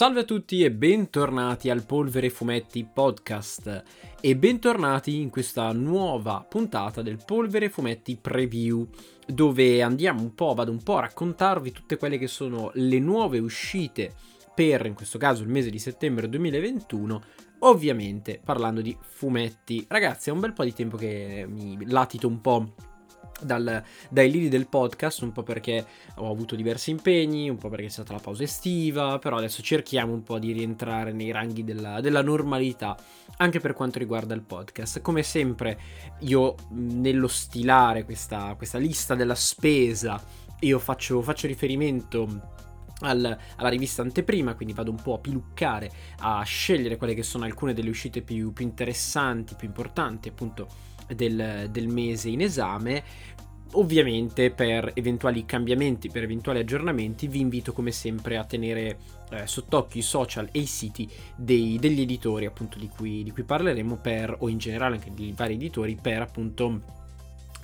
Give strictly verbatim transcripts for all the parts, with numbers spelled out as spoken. Salve a tutti e bentornati al Polvere Fumetti Podcast e bentornati in questa nuova puntata del Polvere Fumetti Preview, dove andiamo un po', vado un po' a raccontarvi tutte quelle che sono le nuove uscite per, in questo caso, il mese di settembre duemilaventuno, ovviamente parlando di fumetti. Ragazzi, è un bel po' di tempo che mi latito un po' Dal, dai lidi del podcast, un po' perché ho avuto diversi impegni, un po' perché è stata la pausa estiva, però adesso cerchiamo un po' di rientrare nei ranghi della, della normalità anche per quanto riguarda il podcast. Come sempre io, nello stilare questa, questa lista della spesa, io faccio, faccio riferimento Al, alla rivista anteprima, quindi vado un po' a piluccare, a scegliere quelle che sono alcune delle uscite più, più interessanti, più importanti appunto del, del mese in esame. Ovviamente per eventuali cambiamenti, per eventuali aggiornamenti, vi invito come sempre a tenere eh, sott'occhio i social e i siti dei, degli editori appunto di cui, di cui parleremo, per, o in generale anche di vari editori, per appunto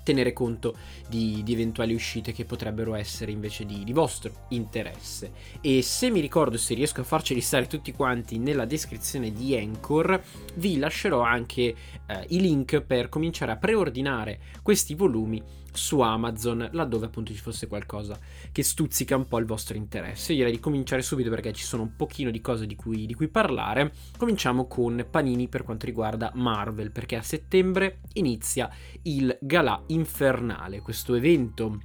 tenere conto di, di eventuali uscite che potrebbero essere invece di, di vostro interesse. E se mi ricordo, se riesco a farceli stare tutti quanti nella descrizione di Anchor, vi lascerò anche eh, i link per cominciare a preordinare questi volumi su Amazon, laddove appunto ci fosse qualcosa che stuzzica un po' il vostro interesse. Io direi di cominciare subito perché ci sono un pochino di cose di cui, di cui parlare. Cominciamo con Panini per quanto riguarda Marvel, perché a settembre inizia il Galà Infernale, questo evento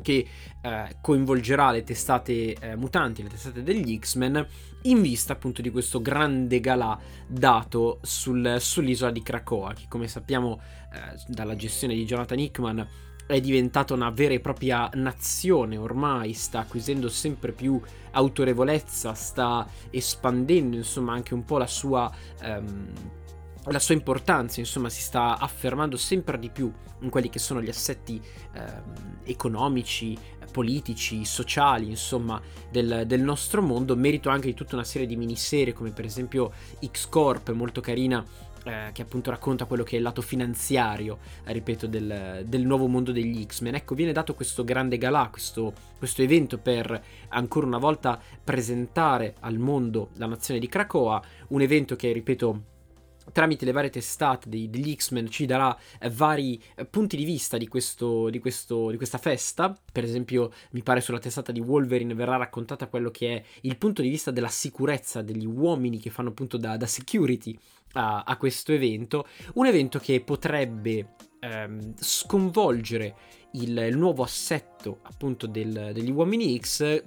che eh, coinvolgerà le testate eh, mutanti, le testate degli X-Men, in vista appunto di questo grande galà dato sul, sull'isola di Krakoa, che come sappiamo eh, dalla gestione di Jonathan Hickman è diventata una vera e propria nazione ormai, sta acquisendo sempre più autorevolezza, sta espandendo insomma anche un po' la sua... Ehm, la sua importanza, insomma, si sta affermando sempre di più in quelli che sono gli assetti eh, economici, politici, sociali, insomma, del, del nostro mondo, merito anche di tutta una serie di miniserie come per esempio X-Corp, molto carina, eh, che appunto racconta quello che è il lato finanziario, eh, ripeto, del, del nuovo mondo degli X-Men. Ecco, viene dato questo grande galà, questo, questo evento per ancora una volta presentare al mondo la nazione di Krakoa, un evento che, ripeto, tramite le varie testate dei, degli X-Men ci darà eh, vari eh, punti di vista di, questo, di, questo, di questa festa. Per esempio, mi pare sulla testata di Wolverine verrà raccontata quello che è il punto di vista della sicurezza, degli uomini che fanno appunto da, da security a, a questo evento, un evento che potrebbe ehm, sconvolgere il, il nuovo assetto appunto del, degli uomini X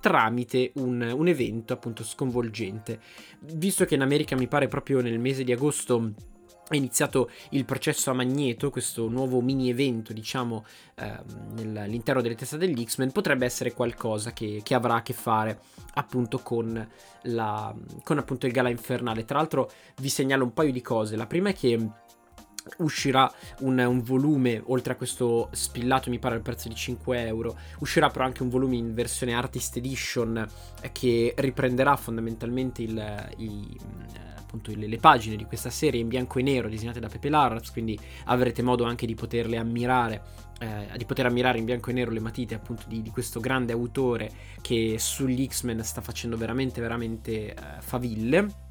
tramite un, un evento appunto sconvolgente, visto che in America mi pare proprio nel mese di agosto è iniziato il processo a Magneto, questo nuovo mini evento diciamo eh, nell'interno delle testate degli X-Men. Potrebbe essere qualcosa che, che avrà a che fare appunto con, la, con appunto il Galà Infernale. Tra l'altro vi segnalo un paio di cose. La prima è che uscirà un, un volume, oltre a questo spillato mi pare al prezzo di cinque euro, uscirà però anche un volume in versione Artist Edition che riprenderà fondamentalmente il, il, appunto le, le pagine di questa serie in bianco e nero disegnate da Pepe Larraz, quindi avrete modo anche di poterle ammirare, eh, di poter ammirare in bianco e nero le matite appunto di, di questo grande autore che sugli X-Men sta facendo veramente veramente eh, faville.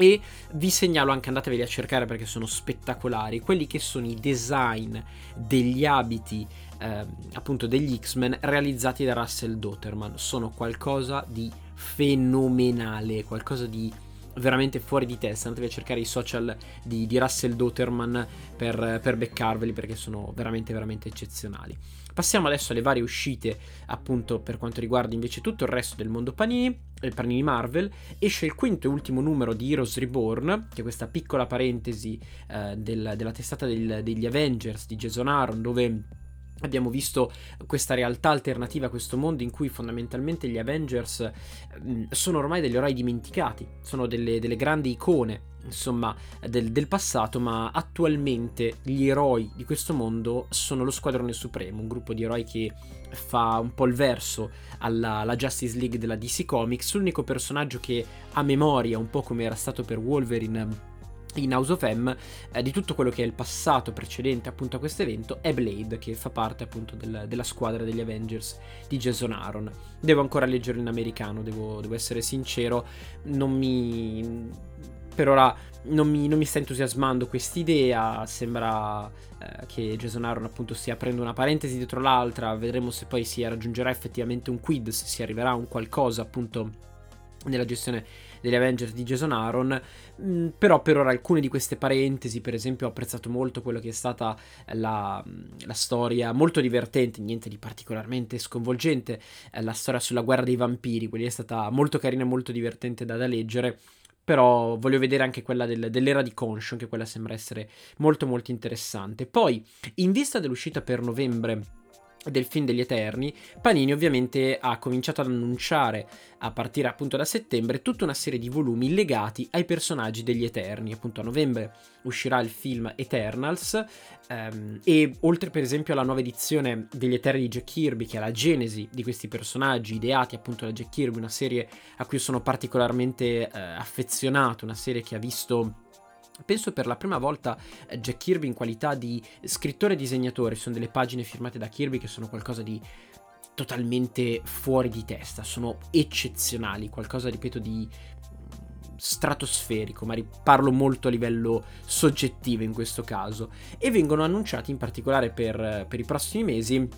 E vi segnalo anche, andateveli a cercare perché sono spettacolari, quelli che sono i design degli abiti eh, appunto degli X-Men realizzati da Russell Dauterman. Sono qualcosa di fenomenale, qualcosa di veramente fuori di testa. Andatevi a cercare i social di, di Russell Dauterman per, per beccarveli, perché sono veramente veramente eccezionali. Passiamo adesso alle varie uscite appunto per quanto riguarda invece tutto il resto del mondo Panini, il Panini Marvel. Esce il quinto e ultimo numero di Heroes Reborn, che è questa piccola parentesi eh, del, della testata del, degli Avengers di Jason Aaron, dove abbiamo visto questa realtà alternativa, questo mondo in cui fondamentalmente gli Avengers mh, sono ormai degli eroi dimenticati, sono delle, delle grandi icone insomma del, del passato, ma attualmente gli eroi di questo mondo sono lo Squadrone Supremo, un gruppo di eroi che fa un po' il verso alla, alla Justice League della D C Comics. L'unico personaggio che a memoria, un po' come era stato per Wolverine in House of M, eh, di tutto quello che è il passato precedente appunto a questo evento, è Blade, che fa parte appunto del, della squadra degli Avengers di Jason Aaron. Devo ancora leggerlo in americano, devo, devo essere sincero, non mi... per ora non mi, non mi sta entusiasmando quest'idea, sembra eh, che Jason Aaron appunto stia aprendo una parentesi dietro l'altra, vedremo se poi si raggiungerà effettivamente un quid, se si arriverà a un qualcosa appunto nella gestione degli Avengers di Jason Aaron. Mh, però per ora alcune di queste parentesi, per esempio, ho apprezzato molto quello che è stata la, la storia molto divertente, niente di particolarmente sconvolgente, eh, la storia sulla guerra dei vampiri, quella è stata molto carina e molto divertente da, da leggere, però voglio vedere anche quella del, dell'era di Conscion, che quella sembra essere molto molto interessante. Poi, in vista dell'uscita per novembre del film degli Eterni, Panini ovviamente ha cominciato ad annunciare, a partire appunto da settembre, tutta una serie di volumi legati ai personaggi degli Eterni. Appunto a novembre uscirà il film Eternals, ehm, e oltre per esempio alla nuova edizione degli Eterni di Jack Kirby, che è la genesi di questi personaggi ideati appunto da Jack Kirby, una serie a cui sono particolarmente eh, affezionato, una serie che ha visto, penso per la prima volta, Jack Kirby in qualità di scrittore e disegnatore. Sono delle pagine firmate da Kirby che sono qualcosa di totalmente fuori di testa, sono eccezionali, qualcosa, ripeto, di stratosferico, ma parlo molto a livello soggettivo in questo caso. E vengono annunciati in particolare per, per i prossimi mesi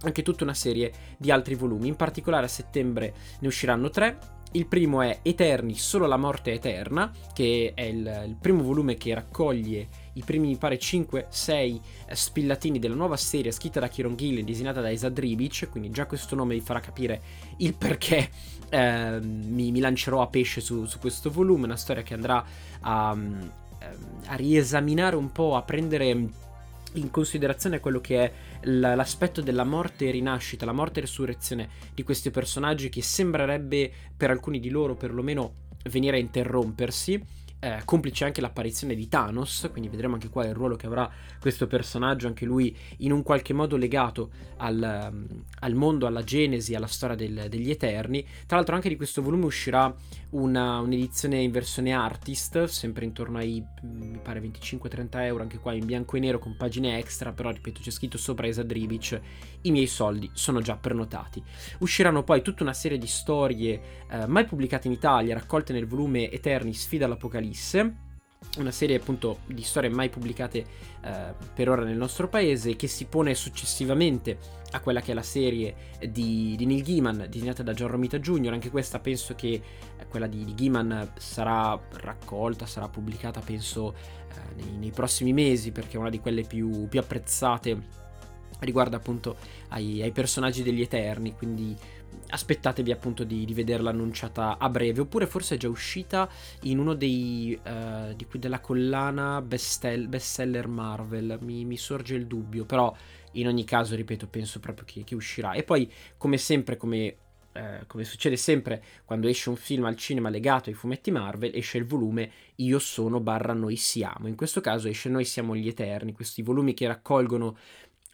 anche tutta una serie di altri volumi. In particolare a settembre ne usciranno tre. Il primo è Eterni, solo la morte è eterna, che è il, il primo volume che raccoglie i primi, mi pare, cinque sei spillatini della nuova serie scritta da Kieron Gillen e disegnata da Esad Ribić, quindi già questo nome vi farà capire il perché eh, mi, mi lancerò a pesce su, su questo volume. Una storia che andrà a, a riesaminare un po', a prendere in considerazione quello che è l'aspetto della morte e rinascita, la morte e resurrezione di questi personaggi, che sembrerebbe per alcuni di loro perlomeno venire a interrompersi, eh, complice anche l'apparizione di Thanos, quindi vedremo anche qua il ruolo che avrà questo personaggio, anche lui in un qualche modo legato al, al mondo, alla genesi, alla storia del, degli Eterni. Tra l'altro anche di questo volume uscirà una, un'edizione in versione artist, sempre intorno ai, mi pare, venticinque trenta euro, anche qua in bianco e nero con pagine extra, però ripeto, c'è scritto sopra Esad Ribić, i miei soldi sono già prenotati. Usciranno poi tutta una serie di storie eh, mai pubblicate in Italia, raccolte nel volume Eterni sfida l'Apocalisse, una serie appunto di storie mai pubblicate eh, per ora nel nostro paese, che si pone successivamente a quella che è la serie di, di Neil Gaiman disegnata da John Romita Junior Anche questa penso che eh, quella di, di Gaiman sarà raccolta, sarà pubblicata penso eh, nei, nei prossimi mesi, perché è una di quelle più, più apprezzate riguardo appunto ai, ai personaggi degli Eterni, quindi aspettatevi appunto di, di vederla annunciata a breve, oppure forse è già uscita in uno dei uh, di qui della collana bestel, bestseller Marvel, mi, mi sorge il dubbio, però in ogni caso ripeto penso proprio che, che uscirà. E poi come sempre, come Uh, come succede sempre quando esce un film al cinema legato ai fumetti Marvel, esce il volume Io sono barra Noi siamo. In questo caso esce Noi siamo gli Eterni, questi volumi che raccolgono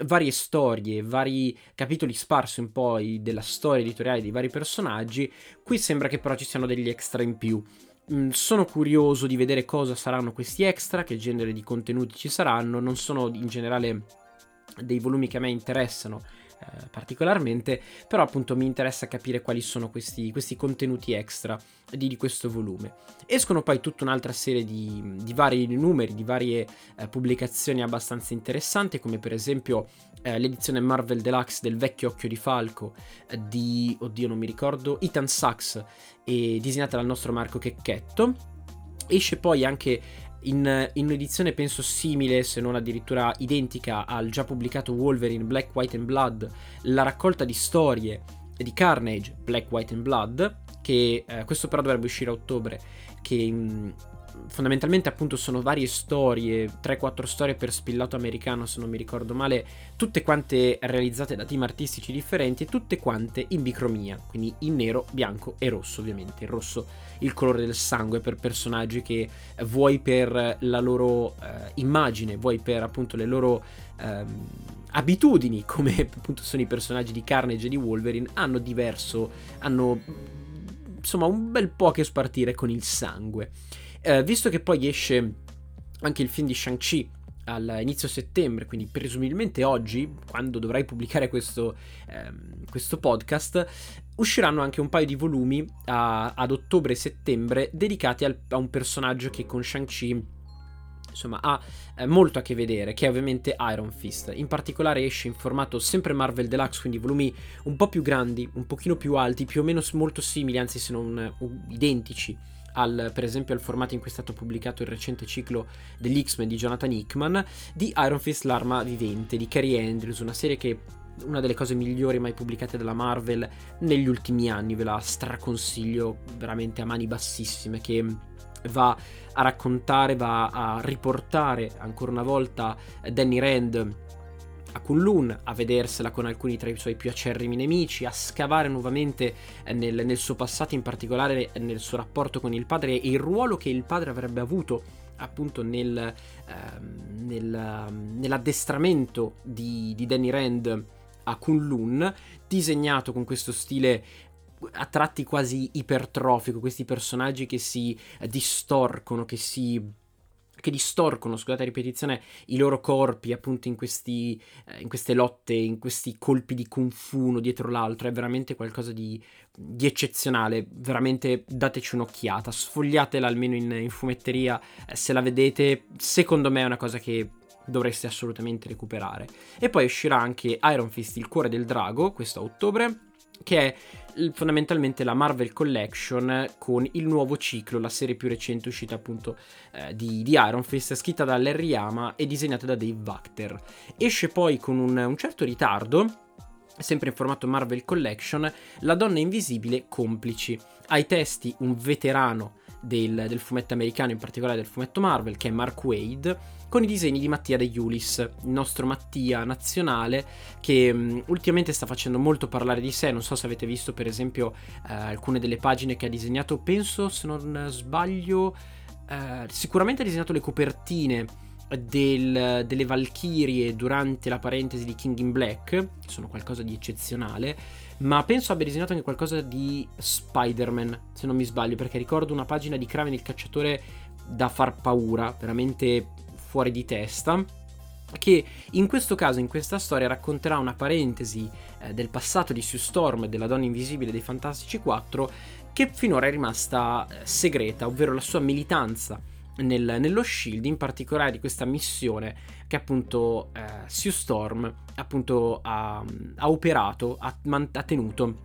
varie storie, vari capitoli sparsi un po' della storia editoriale dei vari personaggi. Qui sembra che però ci siano degli extra in più. Mm, sono curioso di vedere cosa saranno questi extra, che genere di contenuti ci saranno. Non sono in generale dei volumi che a me interessano particolarmente, però appunto mi interessa capire quali sono questi, questi contenuti extra di, di questo volume. Escono poi tutta un'altra serie di, di vari numeri, di varie eh, pubblicazioni abbastanza interessanti, come per esempio eh, l'edizione Marvel Deluxe del Vecchio Occhio di Falco eh, di, oddio non mi ricordo, Ethan Sachs, e disegnata dal nostro Marco Checchetto. Esce poi anche In, in un'edizione penso simile, se non addirittura identica, al già pubblicato Wolverine Black White and Blood, la raccolta di storie di Carnage Black White and Blood, che eh, questo però dovrebbe uscire a ottobre, che mh, fondamentalmente appunto sono varie storie, tre quattro storie per spillato americano se non mi ricordo male, tutte quante realizzate da team artistici differenti e tutte quante in bicromia, quindi in nero, bianco e rosso. Ovviamente il rosso, il colore del sangue, per personaggi che vuoi per la loro eh, immagine, vuoi per appunto le loro eh, abitudini, come appunto sono i personaggi di Carnage e di Wolverine, hanno diverso, hanno insomma un bel po' a che spartire con il sangue. Eh, visto che poi esce anche il film di Shang-Chi all'inizio settembre, quindi presumibilmente oggi, quando dovrai pubblicare questo, ehm, questo podcast, usciranno anche un paio di volumi a, ad ottobre e settembre dedicati al, a un personaggio che con Shang-Chi insomma ha eh, molto a che vedere, che è ovviamente Iron Fist. In particolare esce in formato sempre Marvel Deluxe, quindi volumi un po' più grandi, un pochino più alti, più o meno molto simili, anzi se non uh, identici al, per esempio al formato in cui è stato pubblicato il recente ciclo degli X-Men di Jonathan Hickman, di Iron Fist l'arma vivente di Carrie Andrews, una serie che è una delle cose migliori mai pubblicate dalla Marvel negli ultimi anni, ve la straconsiglio veramente a mani bassissime, che va a raccontare, va a riportare ancora una volta Danny Rand a K'un-Lun, a vedersela con alcuni tra i suoi più acerrimi nemici, a scavare nuovamente nel, nel suo passato, in particolare nel suo rapporto con il padre e il ruolo che il padre avrebbe avuto appunto nel, eh, nel, nell'addestramento di, di Danny Rand a K'un-Lun, disegnato con questo stile a tratti quasi ipertrofico, questi personaggi che si distorcono, che si... che distorcono, scusate la ripetizione, i loro corpi appunto in questi eh, in queste lotte, in questi colpi di kung fu uno dietro l'altro. È veramente qualcosa di, di eccezionale, veramente dateci un'occhiata, sfogliatela almeno in, in fumetteria, eh, se la vedete, secondo me è una cosa che dovreste assolutamente recuperare. E poi uscirà anche Iron Fist, il cuore del drago, questo a ottobre, che è fondamentalmente la Marvel Collection con il nuovo ciclo, la serie più recente uscita appunto eh, di, di Iron Fist, scritta da Larry Hama e disegnata da Dave Wachter. Esce poi con un, un certo ritardo, sempre in formato Marvel Collection, la Donna Invisibile complici. Ai testi un veterano del, del fumetto americano, in particolare del fumetto Marvel, che è Mark Waid, con i disegni di Mattia De Iulis, il nostro Mattia nazionale, che um, ultimamente sta facendo molto parlare di sé. Non so se avete visto per esempio eh, alcune delle pagine che ha disegnato, penso se non sbaglio eh, sicuramente ha disegnato le copertine del, delle Valchirie durante la parentesi di King in Black, sono qualcosa di eccezionale, ma penso abbia disegnato anche qualcosa di Spider-Man se non mi sbaglio, perché ricordo una pagina di Kraven il cacciatore da far paura, veramente fuori di testa, che in questo caso, in questa storia, racconterà una parentesi eh, del passato di Sue Storm, della Donna Invisibile dei Fantastici quattro, che finora è rimasta eh, segreta, ovvero la sua militanza nel, nello S H I E L D, in particolare di questa missione che appunto eh, Sue Storm appunto ha, ha operato, ha, man- ha tenuto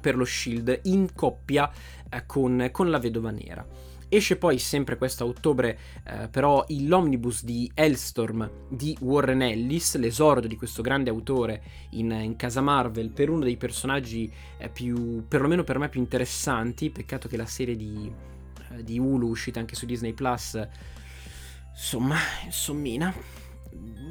per lo S H I E L D in coppia eh, con, con la Vedova Nera. Esce poi sempre questo a ottobre eh, però l'omnibus di Hellstorm di Warren Ellis, l'esordio di questo grande autore in, in casa Marvel per uno dei personaggi eh, più, perlomeno per me, più interessanti. Peccato che la serie di, eh, di Hulu, uscita anche su Disney Plus, insomma, insommina.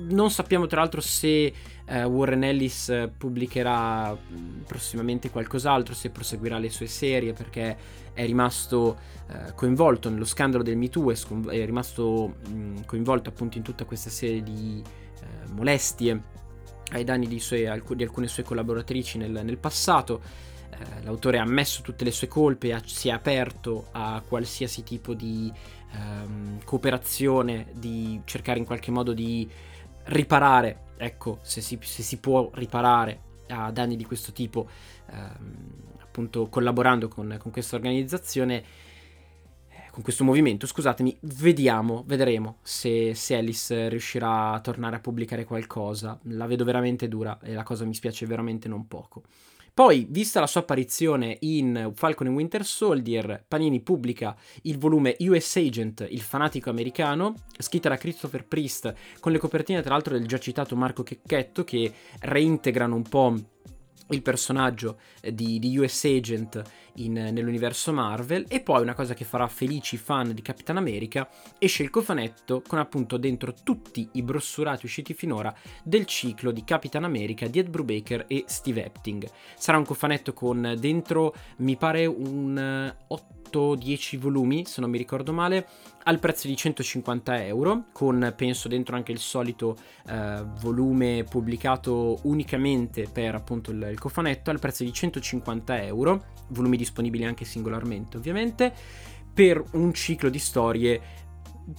Non sappiamo tra l'altro se eh, Warren Ellis pubblicherà prossimamente qualcos'altro, se proseguirà le sue serie, perché è rimasto eh, coinvolto nello scandalo del Me Too, è, scon- è rimasto mh, coinvolto appunto in tutta questa serie di eh, molestie ai danni di, sue, alc- di alcune sue collaboratrici nel, nel passato. Eh, l'autore ha ammesso tutte le sue colpe, ha, si è aperto a qualsiasi tipo di ehm, cooperazione, di cercare in qualche modo di riparare, ecco, se si, se si può riparare a danni di questo tipo, ehm, appunto collaborando con, con questa organizzazione, eh, con questo movimento, scusatemi. Vediamo, vedremo se, se Alice riuscirà a tornare a pubblicare qualcosa. La vedo veramente dura e la cosa mi spiace veramente non poco. Poi, vista la sua apparizione in Falcon and Winter Soldier, Panini pubblica il volume U S Agent, il fanatico americano, scritta da Christopher Priest, con le copertine tra l'altro del già citato Marco Checchetto, che reintegrano un po' il personaggio di, di U S Agent in, nell'universo Marvel. E poi una cosa che farà felici i fan di Capitan America, esce il cofanetto con appunto dentro tutti i brossurati usciti finora del ciclo di Capitan America di Ed Brubaker e Steve Epting. Sarà un cofanetto con dentro, mi pare, un otto dieci volumi se non mi ricordo male, al prezzo di centocinquanta euro, con penso dentro anche il solito eh, volume pubblicato unicamente per appunto il, il cofanetto, al prezzo di centocinquanta euro, volumi disponibili anche singolarmente ovviamente, per un ciclo di storie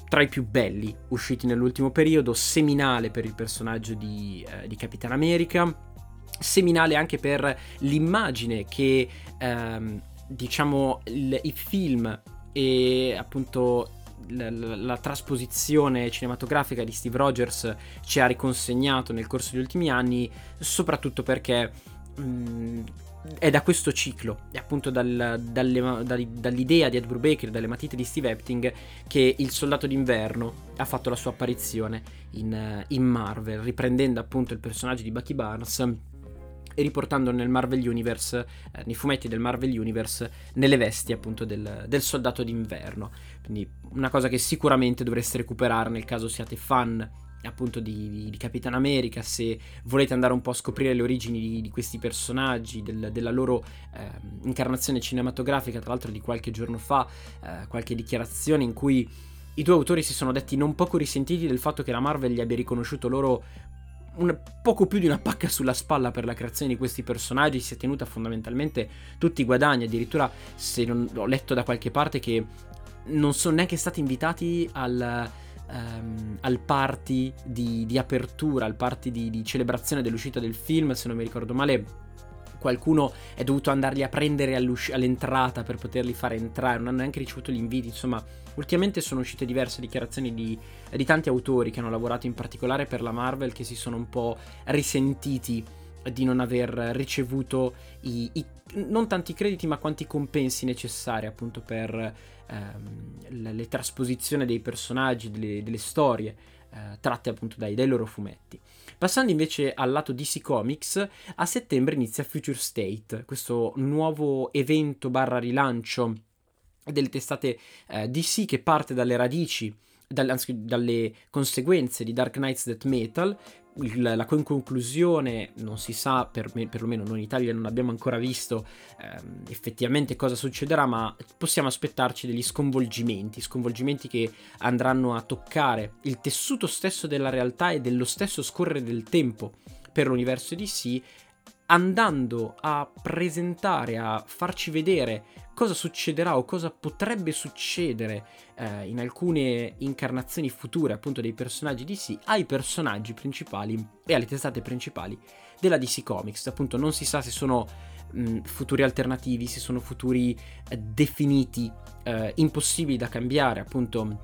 tra i più belli usciti nell'ultimo periodo, seminale per il personaggio di, eh, di Capitan America, seminale anche per l'immagine che ehm, diciamo il, il film e appunto la, la, la trasposizione cinematografica di Steve Rogers ci ha riconsegnato nel corso degli ultimi anni, soprattutto perché mh, è da questo ciclo, è appunto dal, dalle, dal, dall'idea di Ed Brubaker, dalle matite di Steve Epting, che il Soldato d'Inverno ha fatto la sua apparizione in, in Marvel, riprendendo appunto il personaggio di Bucky Barnes e riportando nel Marvel Universe, eh, nei fumetti del Marvel Universe, nelle vesti appunto del, del Soldato d'Inverno. Quindi una cosa che sicuramente dovreste recuperare nel caso siate fan appunto di, di Capitan America, se volete andare un po' a scoprire le origini di, di questi personaggi, del, della loro eh, incarnazione cinematografica. Tra l'altro di qualche giorno fa, eh, qualche dichiarazione in cui i due autori si sono detti non poco risentiti del fatto che la Marvel gli abbia riconosciuto loro un poco più di una pacca sulla spalla per la creazione di questi personaggi, si è tenuta fondamentalmente tutti i guadagni, addirittura se non, ho letto da qualche parte che non sono neanche stati invitati al... Um, al party di, di apertura, al party di, di celebrazione dell'uscita del film, se non mi ricordo male qualcuno è dovuto andarli a prendere all'entrata per poterli fare entrare, non hanno neanche ricevuto gli inviti. Insomma, ultimamente sono uscite diverse dichiarazioni di, di tanti autori che hanno lavorato in particolare per la Marvel, che si sono un po' risentiti di non aver ricevuto i, i, non tanti crediti ma quanti compensi necessari appunto per ehm, le, le trasposizioni dei personaggi, delle, delle storie eh, tratte appunto dai, dai loro fumetti. Passando invece al lato D C Comics, a settembre inizia Future State, questo nuovo evento barra rilancio delle testate eh, D C, che parte dalle radici, dal, anzi, dalle conseguenze di Dark Knights Death Metal, la cui conclusione non si sa, per me, perlomeno noi in Italia non abbiamo ancora visto ehm, effettivamente cosa succederà, ma possiamo aspettarci degli sconvolgimenti, sconvolgimenti che andranno a toccare il tessuto stesso della realtà e dello stesso scorrere del tempo per l'universo D C, andando a presentare, a farci vedere cosa succederà o cosa potrebbe succedere eh, in alcune incarnazioni future appunto dei personaggi D C ai personaggi principali e alle testate principali della D C Comics. Appunto non si sa se sono mh, futuri alternativi, se sono futuri eh, definiti, eh, impossibili da cambiare appunto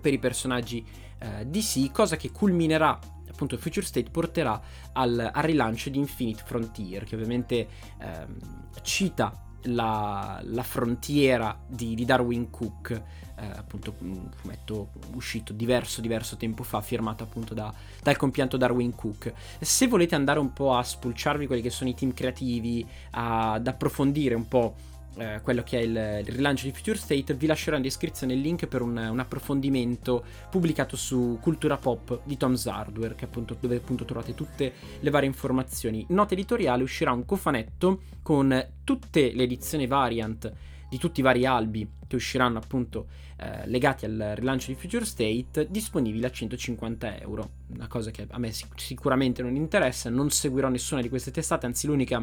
per i personaggi eh, D C, cosa che culminerà appunto Future State, porterà al, al rilancio di Infinite Frontier, che ovviamente ehm, cita la, la frontiera di, di Darwin Cook, eh, appunto un fumetto uscito diverso diverso tempo fa, firmato appunto da, dal compianto Darwin Cook. Se volete andare un po' a spulciarvi quelli che sono i team creativi, a, ad approfondire un po' Eh, quello che è il, il rilancio di Future State, vi lascerò in descrizione il link per un, un approfondimento pubblicato su Cultura Pop di Tom's Hardware, che appunto, dove appunto trovate tutte le varie informazioni. Nota editoriale: uscirà un cofanetto con tutte le edizioni variant di tutti i vari albi che usciranno appunto eh, legati al rilancio di Future State, disponibili a centocinquanta euro, una cosa che a me sic- sicuramente non interessa, non seguirò nessuna di queste testate, anzi l'unica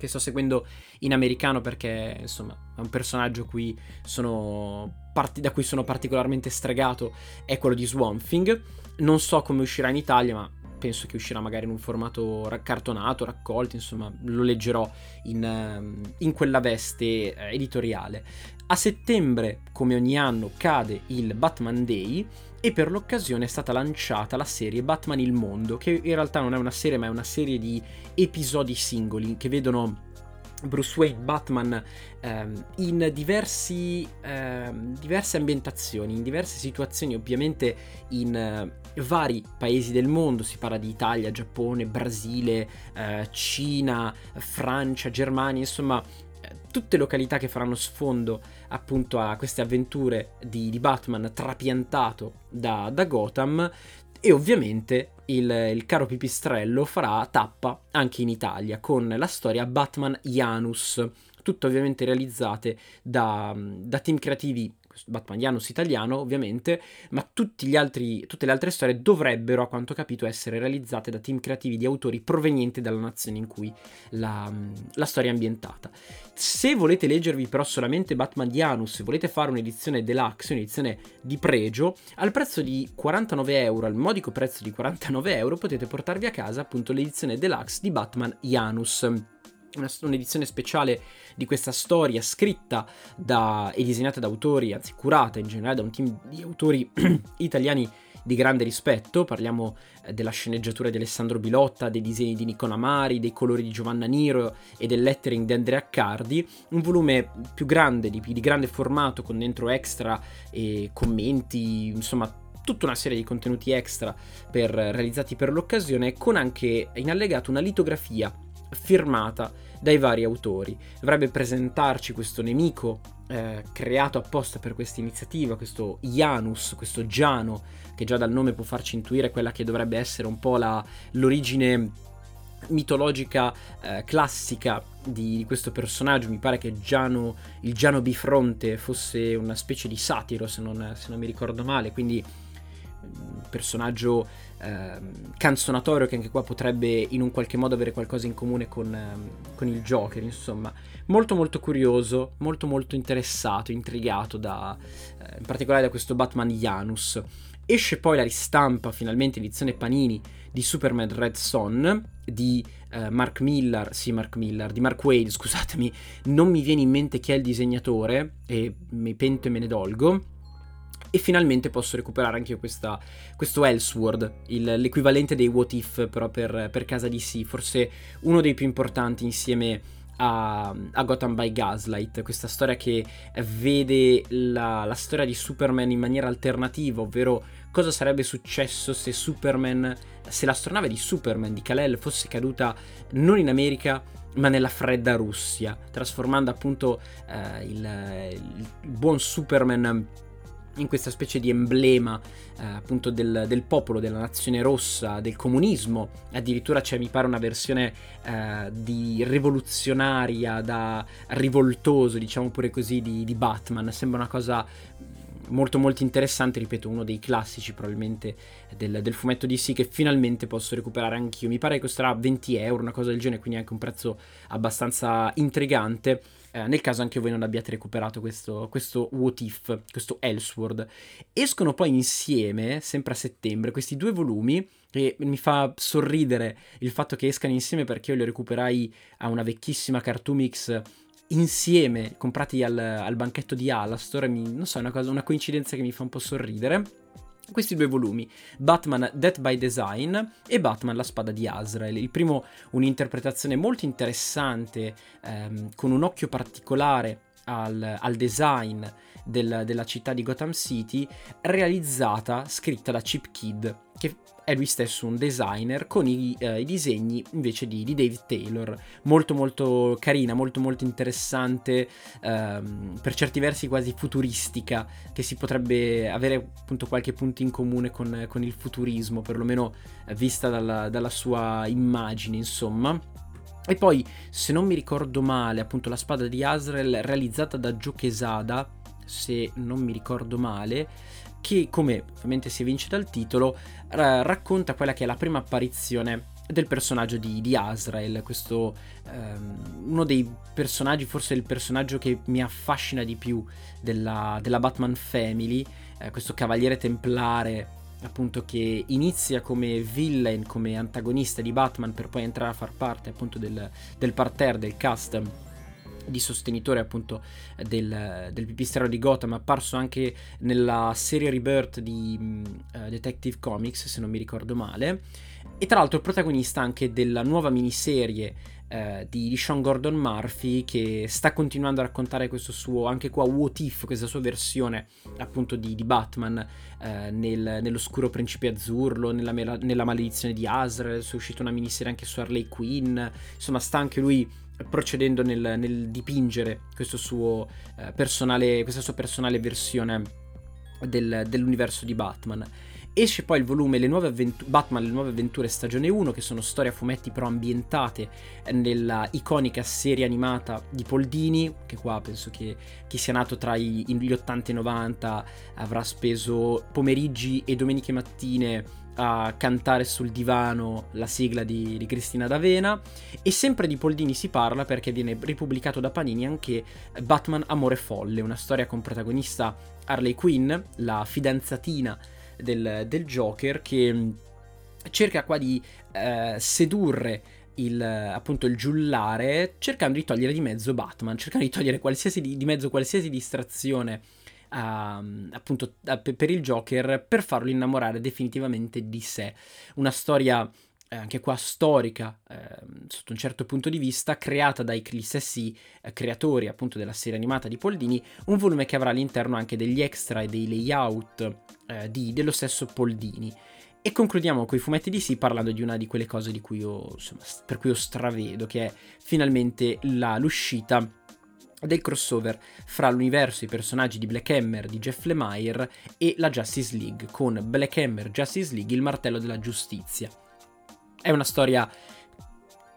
che sto seguendo in americano, perché insomma è un personaggio cui sono parti- da cui sono particolarmente stregato, è quello di Swamp Thing. Non so come uscirà in Italia, ma penso che uscirà magari in un formato cartonato, raccolto, insomma lo leggerò in, in quella veste editoriale. A settembre, come ogni anno, cade il Batman Day e per l'occasione è stata lanciata la serie Batman il Mondo, che in realtà non è una serie ma è una serie di episodi singoli che vedono Bruce Wayne, Batman, ehm, in diversi, ehm, diverse ambientazioni, in diverse situazioni, ovviamente in eh, vari paesi del mondo. Si parla di Italia, Giappone, Brasile, eh, Cina, Francia, Germania, insomma tutte località che faranno sfondo appunto a queste avventure di, di Batman trapiantato da, da Gotham. E ovviamente il, il caro pipistrello farà tappa anche in Italia con la storia Batman Janus, tutte ovviamente realizzate da, da team creativi Batman Janus italiano ovviamente, ma tutti gli altri, tutte le altre storie dovrebbero, a quanto ho capito, essere realizzate da team creativi di autori provenienti dalla nazione in cui la, la storia è ambientata. Se volete leggervi però solamente Batman Janus, se volete fare un'edizione deluxe, un'edizione di pregio, al prezzo di quarantanove euro, al modico prezzo di quarantanove euro, potete portarvi a casa appunto l'edizione deluxe di Batman Janus. Una, un'edizione speciale di questa storia scritta da, e disegnata da autori, anzi curata in generale da un team di autori italiani di grande rispetto. Parliamo eh, della sceneggiatura di Alessandro Bilotta, dei disegni di Nicola Mari, dei colori di Giovanna Niro e del lettering di Andrea Accardi. Un volume più grande, di, di grande formato, con dentro extra e commenti, insomma tutta una serie di contenuti extra per, realizzati per l'occasione, con anche in allegato una litografia firmata dai vari autori. Dovrebbe presentarci questo nemico eh, creato apposta per questa iniziativa, questo Janus, questo Giano, che già dal nome può farci intuire quella che dovrebbe essere un po' la, l'origine mitologica eh, classica di, di questo personaggio. Mi pare che Giano, il Giano Bifronte fosse una specie di satiro, se non, se non mi ricordo male, quindi personaggio eh, canzonatorio che anche qua potrebbe in un qualche modo avere qualcosa in comune con, eh, con il Joker. Insomma, molto molto curioso, molto molto interessato, intrigato da, eh, in particolare da questo Batman Janus. Esce poi la ristampa, finalmente edizione Panini, di Superman Red Son di eh, Mark Millar, sì Mark Millar, di Mark Waid, scusatemi, non mi viene in mente chi è il disegnatore e mi pento e me ne dolgo. E finalmente posso recuperare anche io questa, questo Elseworld, il, l'equivalente dei What If però per, per casa D C, forse uno dei più importanti insieme a, a Gotham by Gaslight, questa storia che vede la, la storia di Superman in maniera alternativa, ovvero cosa sarebbe successo se Superman, se l'astronave di Superman di Kal-El fosse caduta non in America ma nella fredda Russia, trasformando appunto eh, il, il buon Superman in questa specie di emblema eh, appunto del, del popolo, della nazione rossa, del comunismo. Addirittura c'è, mi pare, una versione eh, di rivoluzionaria, da rivoltoso, diciamo pure così, di, di Batman. Sembra una cosa molto molto interessante, ripeto, uno dei classici probabilmente del, del fumetto D C che finalmente posso recuperare anch'io. Mi pare che costerà venti euro, una cosa del genere, quindi anche un prezzo abbastanza intrigante, eh, nel caso anche voi non abbiate recuperato questo, questo What If, questo Elseworld. Escono poi insieme, sempre a settembre, questi due volumi, e mi fa sorridere il fatto che escano insieme perché io li recuperai a una vecchissima Cartoomix insieme, comprati al, al banchetto di Alastor. Mi, non so, è una, cosa, una coincidenza che mi fa un po' sorridere. Questi due volumi, Batman Death by Design e Batman la spada di Azrael. Il primo un'interpretazione molto interessante, ehm, con un occhio particolare al, al design del, della città di Gotham City, realizzata, scritta da Chip Kidd, che è lui stesso un designer, con i, eh, i disegni invece di, di Dave Taylor. Molto molto carina, molto molto interessante, ehm, per certi versi quasi futuristica, che si potrebbe avere appunto qualche punto in comune con, con il futurismo, perlomeno eh, vista dalla, dalla sua immagine, insomma. E poi, se non mi ricordo male, appunto la spada di Azrael, realizzata da Joe Quesada, se non mi ricordo male, che, come ovviamente si evince dal titolo, r- racconta quella che è la prima apparizione del personaggio di, di Azrael, questo ehm, uno dei personaggi, forse il personaggio che mi affascina di più della, della Batman Family, eh, questo cavaliere templare appunto che inizia come villain, come antagonista di Batman, per poi entrare a far parte appunto del, del parterre, del cast di sostenitore appunto del, del pipistrello di Gotham, apparso anche nella serie Rebirth di uh, Detective Comics, se non mi ricordo male, e tra l'altro protagonista anche della nuova miniserie uh, di, di Sean Gordon Murphy, che sta continuando a raccontare questo suo, anche qua, What If, questa sua versione appunto di, di Batman uh, nel, nell'oscuro principe azzurro, nella, nella maledizione di Azrael. È uscita una miniserie anche su Harley Quinn, insomma sta anche lui procedendo nel, nel dipingere questo suo eh, personale, questa sua personale versione del, dell'universo di Batman. Esce poi il volume le nuove avventu- Batman, le nuove avventure stagione uno, che sono storie a fumetti però ambientate nella iconica serie animata di Poldini, che qua penso che chi sia nato tra gli ottanta e novanta avrà speso pomeriggi e domeniche mattine a cantare sul divano la sigla di, di Cristina D'Avena. E sempre di Poldini si parla perché viene ripubblicato da Panini anche Batman Amore Folle, una storia con protagonista Harley Quinn, la fidanzatina del, del Joker, che cerca qua di eh, sedurre il, appunto il giullare, cercando di togliere di mezzo Batman, cercando di togliere qualsiasi di, di mezzo qualsiasi distrazione A, appunto a, per il Joker, per farlo innamorare definitivamente di sé. Una storia eh, anche qua storica eh, sotto un certo punto di vista, creata dai stessi eh, creatori appunto della serie animata di Poldini, un volume che avrà all'interno anche degli extra e dei layout eh, di, dello stesso Poldini. E concludiamo con i fumetti D C parlando di una di quelle cose di cui io, insomma, per cui io stravedo, che è finalmente la, l'uscita del crossover fra l'universo e i personaggi di Black Hammer di Jeff Lemire e la Justice League, con Black Hammer Justice League, il martello della giustizia. È una storia,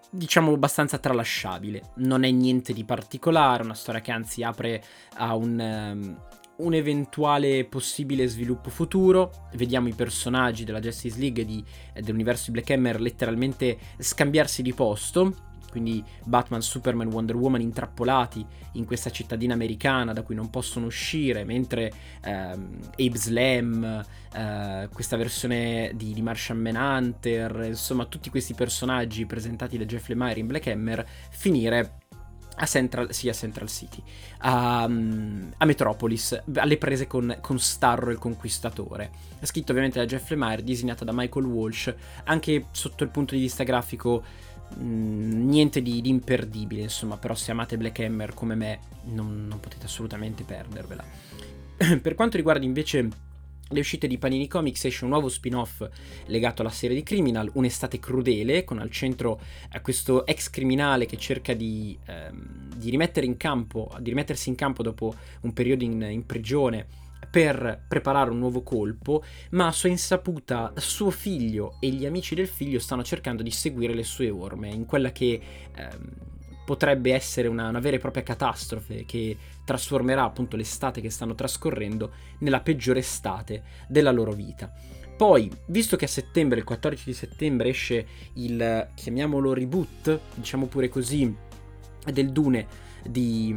diciamo, abbastanza tralasciabile, non è niente di particolare, una storia che anzi apre a un, um, un eventuale possibile sviluppo futuro. Vediamo i personaggi della Justice League di, eh, dell'universo di Black Hammer letteralmente scambiarsi di posto, quindi Batman, Superman, Wonder Woman intrappolati in questa cittadina americana da cui non possono uscire, mentre ehm, Abe Slam, eh, questa versione di, di Martian Manhunter, insomma tutti questi personaggi presentati da Jeff Lemire in Black Hammer, finire a Central, sì, a Central City, a, a Metropolis, alle prese con, con Starro il Conquistatore, scritto ovviamente da Jeff Lemire, disegnata da Michael Walsh, anche sotto il punto di vista grafico niente di, di imperdibile, insomma, però se amate Black Hammer come me non, non potete assolutamente perdervela. Per quanto riguarda invece le uscite di Panini Comics, esce un nuovo spin-off legato alla serie di Criminal, Un'estate crudele, con al centro eh, questo ex criminale che cerca di, ehm, di rimettere in campo, di rimettersi in campo dopo un periodo in, in prigione per preparare un nuovo colpo, ma a sua insaputa suo figlio e gli amici del figlio stanno cercando di seguire le sue orme in quella che ehm, potrebbe essere una, una vera e propria catastrofe, che trasformerà appunto l'estate che stanno trascorrendo nella peggiore estate della loro vita. Poi, visto che a settembre, il quattordici di settembre, esce il, chiamiamolo reboot, diciamo pure così, del Dune Di,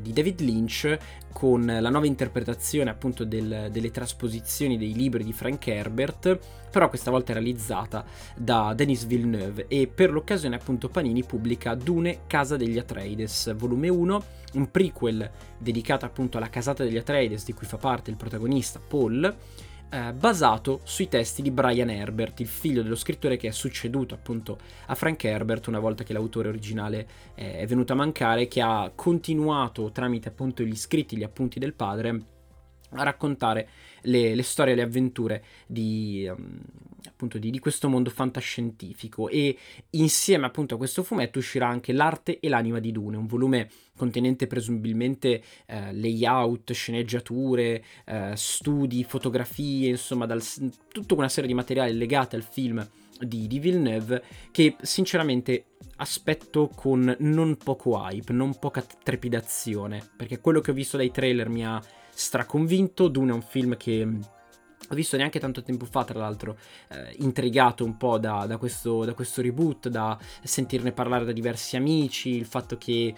di David Lynch, con la nuova interpretazione appunto del, delle trasposizioni dei libri di Frank Herbert, però questa volta realizzata da Denis Villeneuve, e per l'occasione appunto Panini pubblica Dune Casa degli Atreides volume uno, un prequel dedicato appunto alla casata degli Atreides di cui fa parte il protagonista Paul, eh, basato sui testi di Brian Herbert, il figlio dello scrittore che è succeduto appunto a Frank Herbert una volta che l'autore originale eh, è venuto a mancare, che ha continuato tramite appunto gli scritti, gli appunti del padre, a raccontare le, le storie e le avventure di, um, appunto di, di questo mondo fantascientifico. E insieme appunto a questo fumetto uscirà anche L'arte e l'anima di Dune, un volume contenente presumibilmente eh, layout, sceneggiature, eh, studi, fotografie, insomma dal, tutta una serie di materiali legati al film di, di Villeneuve, che sinceramente aspetto con non poco hype, non poca trepidazione, perché quello che ho visto dai trailer mi ha straconvinto. Dune è un film che ho visto neanche tanto tempo fa, tra l'altro eh, intrigato un po' da, da, questo, da questo reboot, da sentirne parlare da diversi amici, il fatto che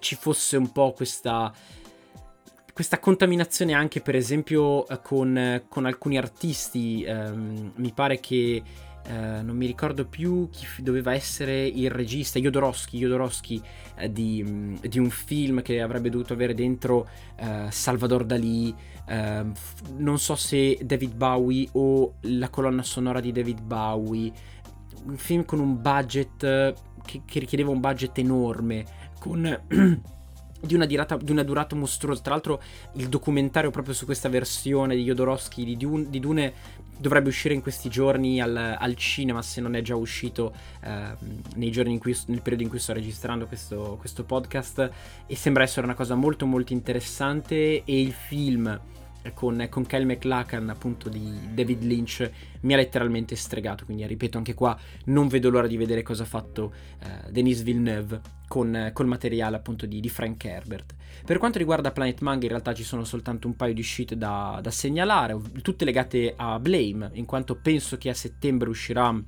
ci fosse un po' questa questa contaminazione anche per esempio eh, con, eh, con alcuni artisti. ehm, mi pare che Uh, non mi ricordo più chi f- doveva essere il regista, Jodorowsky, Jodorowsky uh, di, um, di un film che avrebbe dovuto avere dentro uh, Salvador Dalì, uh, f- non so se David Bowie o la colonna sonora di David Bowie, un film con un budget uh, che, che richiedeva un budget enorme, con Di una, dirata, di una durata mostruosa. Tra l'altro il documentario proprio su questa versione di Jodorowsky di Dune, di Dune dovrebbe uscire in questi giorni al, al cinema, se non è già uscito eh, nei giorni in cui, nel periodo in cui sto registrando questo, questo podcast, e sembra essere una cosa molto molto interessante. E il film con, con Kyle MacLachlan appunto di David Lynch mi ha letteralmente stregato, quindi ripeto anche qua non vedo l'ora di vedere cosa ha fatto eh, Denis Villeneuve con col materiale appunto di, di Frank Herbert. Per quanto riguarda Planet Manga in realtà ci sono soltanto un paio di uscite da, da segnalare, tutte legate a Blame, in quanto penso che a settembre uscirà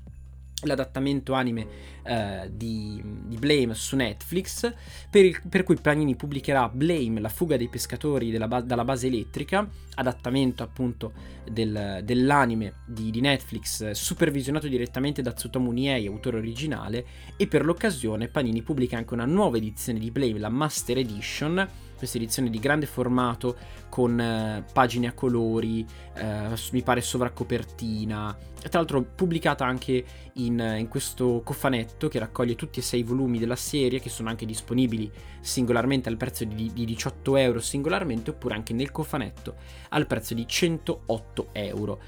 l'adattamento anime eh, di, di Blame su Netflix, per, il, per cui Panini pubblicherà Blame, la fuga dei pescatori della ba- dalla base elettrica, adattamento appunto del, dell'anime di, di Netflix supervisionato direttamente da Tsutomu Niei, autore originale, e per l'occasione Panini pubblica anche una nuova edizione di Blame, la Master Edition, questa edizione di grande formato con eh, pagine a colori, eh, mi pare sovracopertina, tra l'altro pubblicata anche in, in questo cofanetto che raccoglie tutti e sei i volumi della serie, che sono anche disponibili singolarmente al prezzo di, di diciotto euro singolarmente, oppure anche nel cofanetto al prezzo di centootto euro.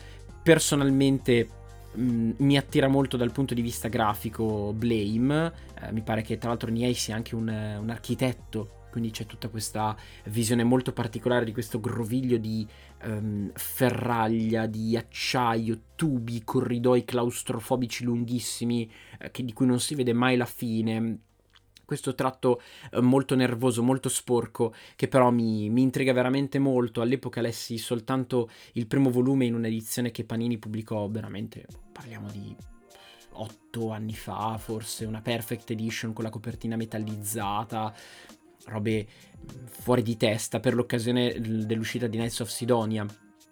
Personalmente mi attira molto dal punto di vista grafico Blame, eh, mi pare che tra l'altro Niei sia anche un, un architetto, quindi c'è tutta questa visione molto particolare di questo groviglio di um, ferraglia, di acciaio, tubi, corridoi claustrofobici lunghissimi eh, che, di cui non si vede mai la fine. Questo tratto eh, molto nervoso, molto sporco, che però mi, mi intriga veramente molto. All'epoca lessi soltanto il primo volume in un'edizione che Panini pubblicò veramente, parliamo di otto anni fa forse, una Perfect Edition con la copertina metallizzata, robe fuori di testa. Per l'occasione dell'uscita di Knights of Sidonia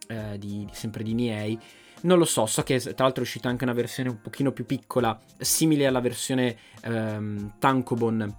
eh, di, di, sempre di Niei, non lo so, so che tra l'altro è uscita anche una versione un pochino più piccola, simile alla versione ehm, Tankobon,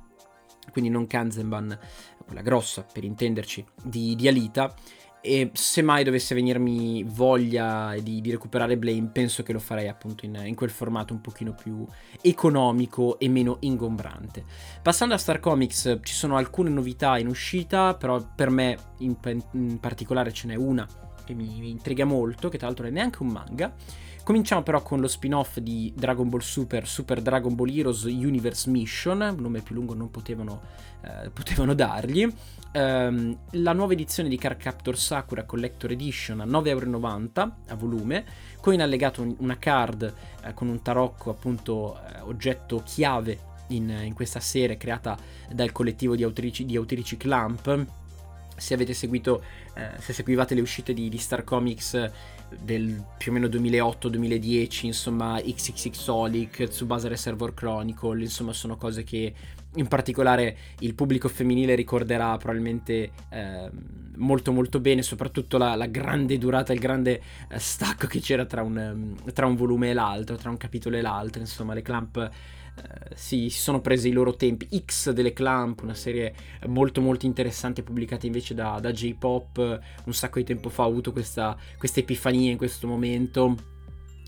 quindi non Kanzenban, quella grossa per intenderci, di, di Alita, e se mai dovesse venirmi voglia di, di recuperare Blame penso che lo farei appunto in, in quel formato un pochino più economico e meno ingombrante. Passando a Star Comics ci sono alcune novità in uscita, però per me in, in particolare ce n'è una che mi, mi intriga molto, che tra l'altro non è neanche un manga. Cominciamo però con lo spin-off di Dragon Ball Super, Super Dragon Ball Heroes Universe Mission, un nome più lungo non potevano, eh, potevano dargli, ehm, la nuova edizione di Cardcaptor Sakura Collector Edition a nove euro e novanta a volume, con in allegato una card eh, con un tarocco appunto eh, oggetto chiave in, in questa serie creata dal collettivo di autrici, di autrici Clamp. Se avete seguito, eh, se seguivate le uscite di, di Star Comics del più o meno duemilaotto duemiladieci, insomma XXXolic, Tsubasa Reservoir Chronicle, insomma sono cose che in particolare il pubblico femminile ricorderà probabilmente eh, molto molto bene, soprattutto la, la grande durata, il grande eh, stacco che c'era tra un, tra un volume e l'altro, tra un capitolo e l'altro, insomma le Clamp Uh, si, si sono presi i loro tempi. X delle Clamp, una serie molto molto interessante pubblicata invece da, da J-Pop un sacco di tempo fa, ho avuto questa, questa epifania in questo momento,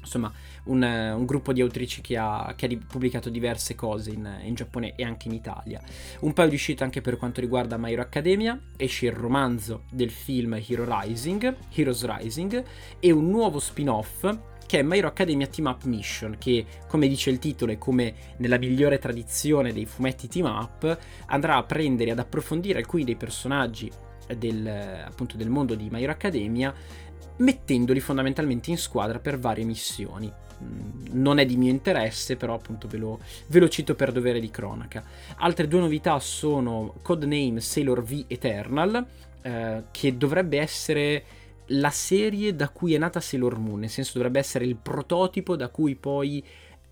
insomma un, uh, un gruppo di autrici che ha, che ha pubblicato diverse cose in, in Giappone e anche in Italia. Un paio di uscite anche per quanto riguarda My Hero Academia, esce il romanzo del film Hero Rising, Heroes Rising, e un nuovo spin-off che è My Hero Academia Team Up Mission, che come dice il titolo e come nella migliore tradizione dei fumetti team up andrà a prendere, ad approfondire alcuni dei personaggi del, appunto, del mondo di My Hero Academia, mettendoli fondamentalmente in squadra per varie missioni. Non è di mio interesse, però appunto ve lo, ve lo cito per dovere di cronaca. Altre due novità sono Codename Sailor V Eternal, eh, che dovrebbe essere la serie da cui è nata Sailor Moon, nel senso dovrebbe essere il prototipo da cui poi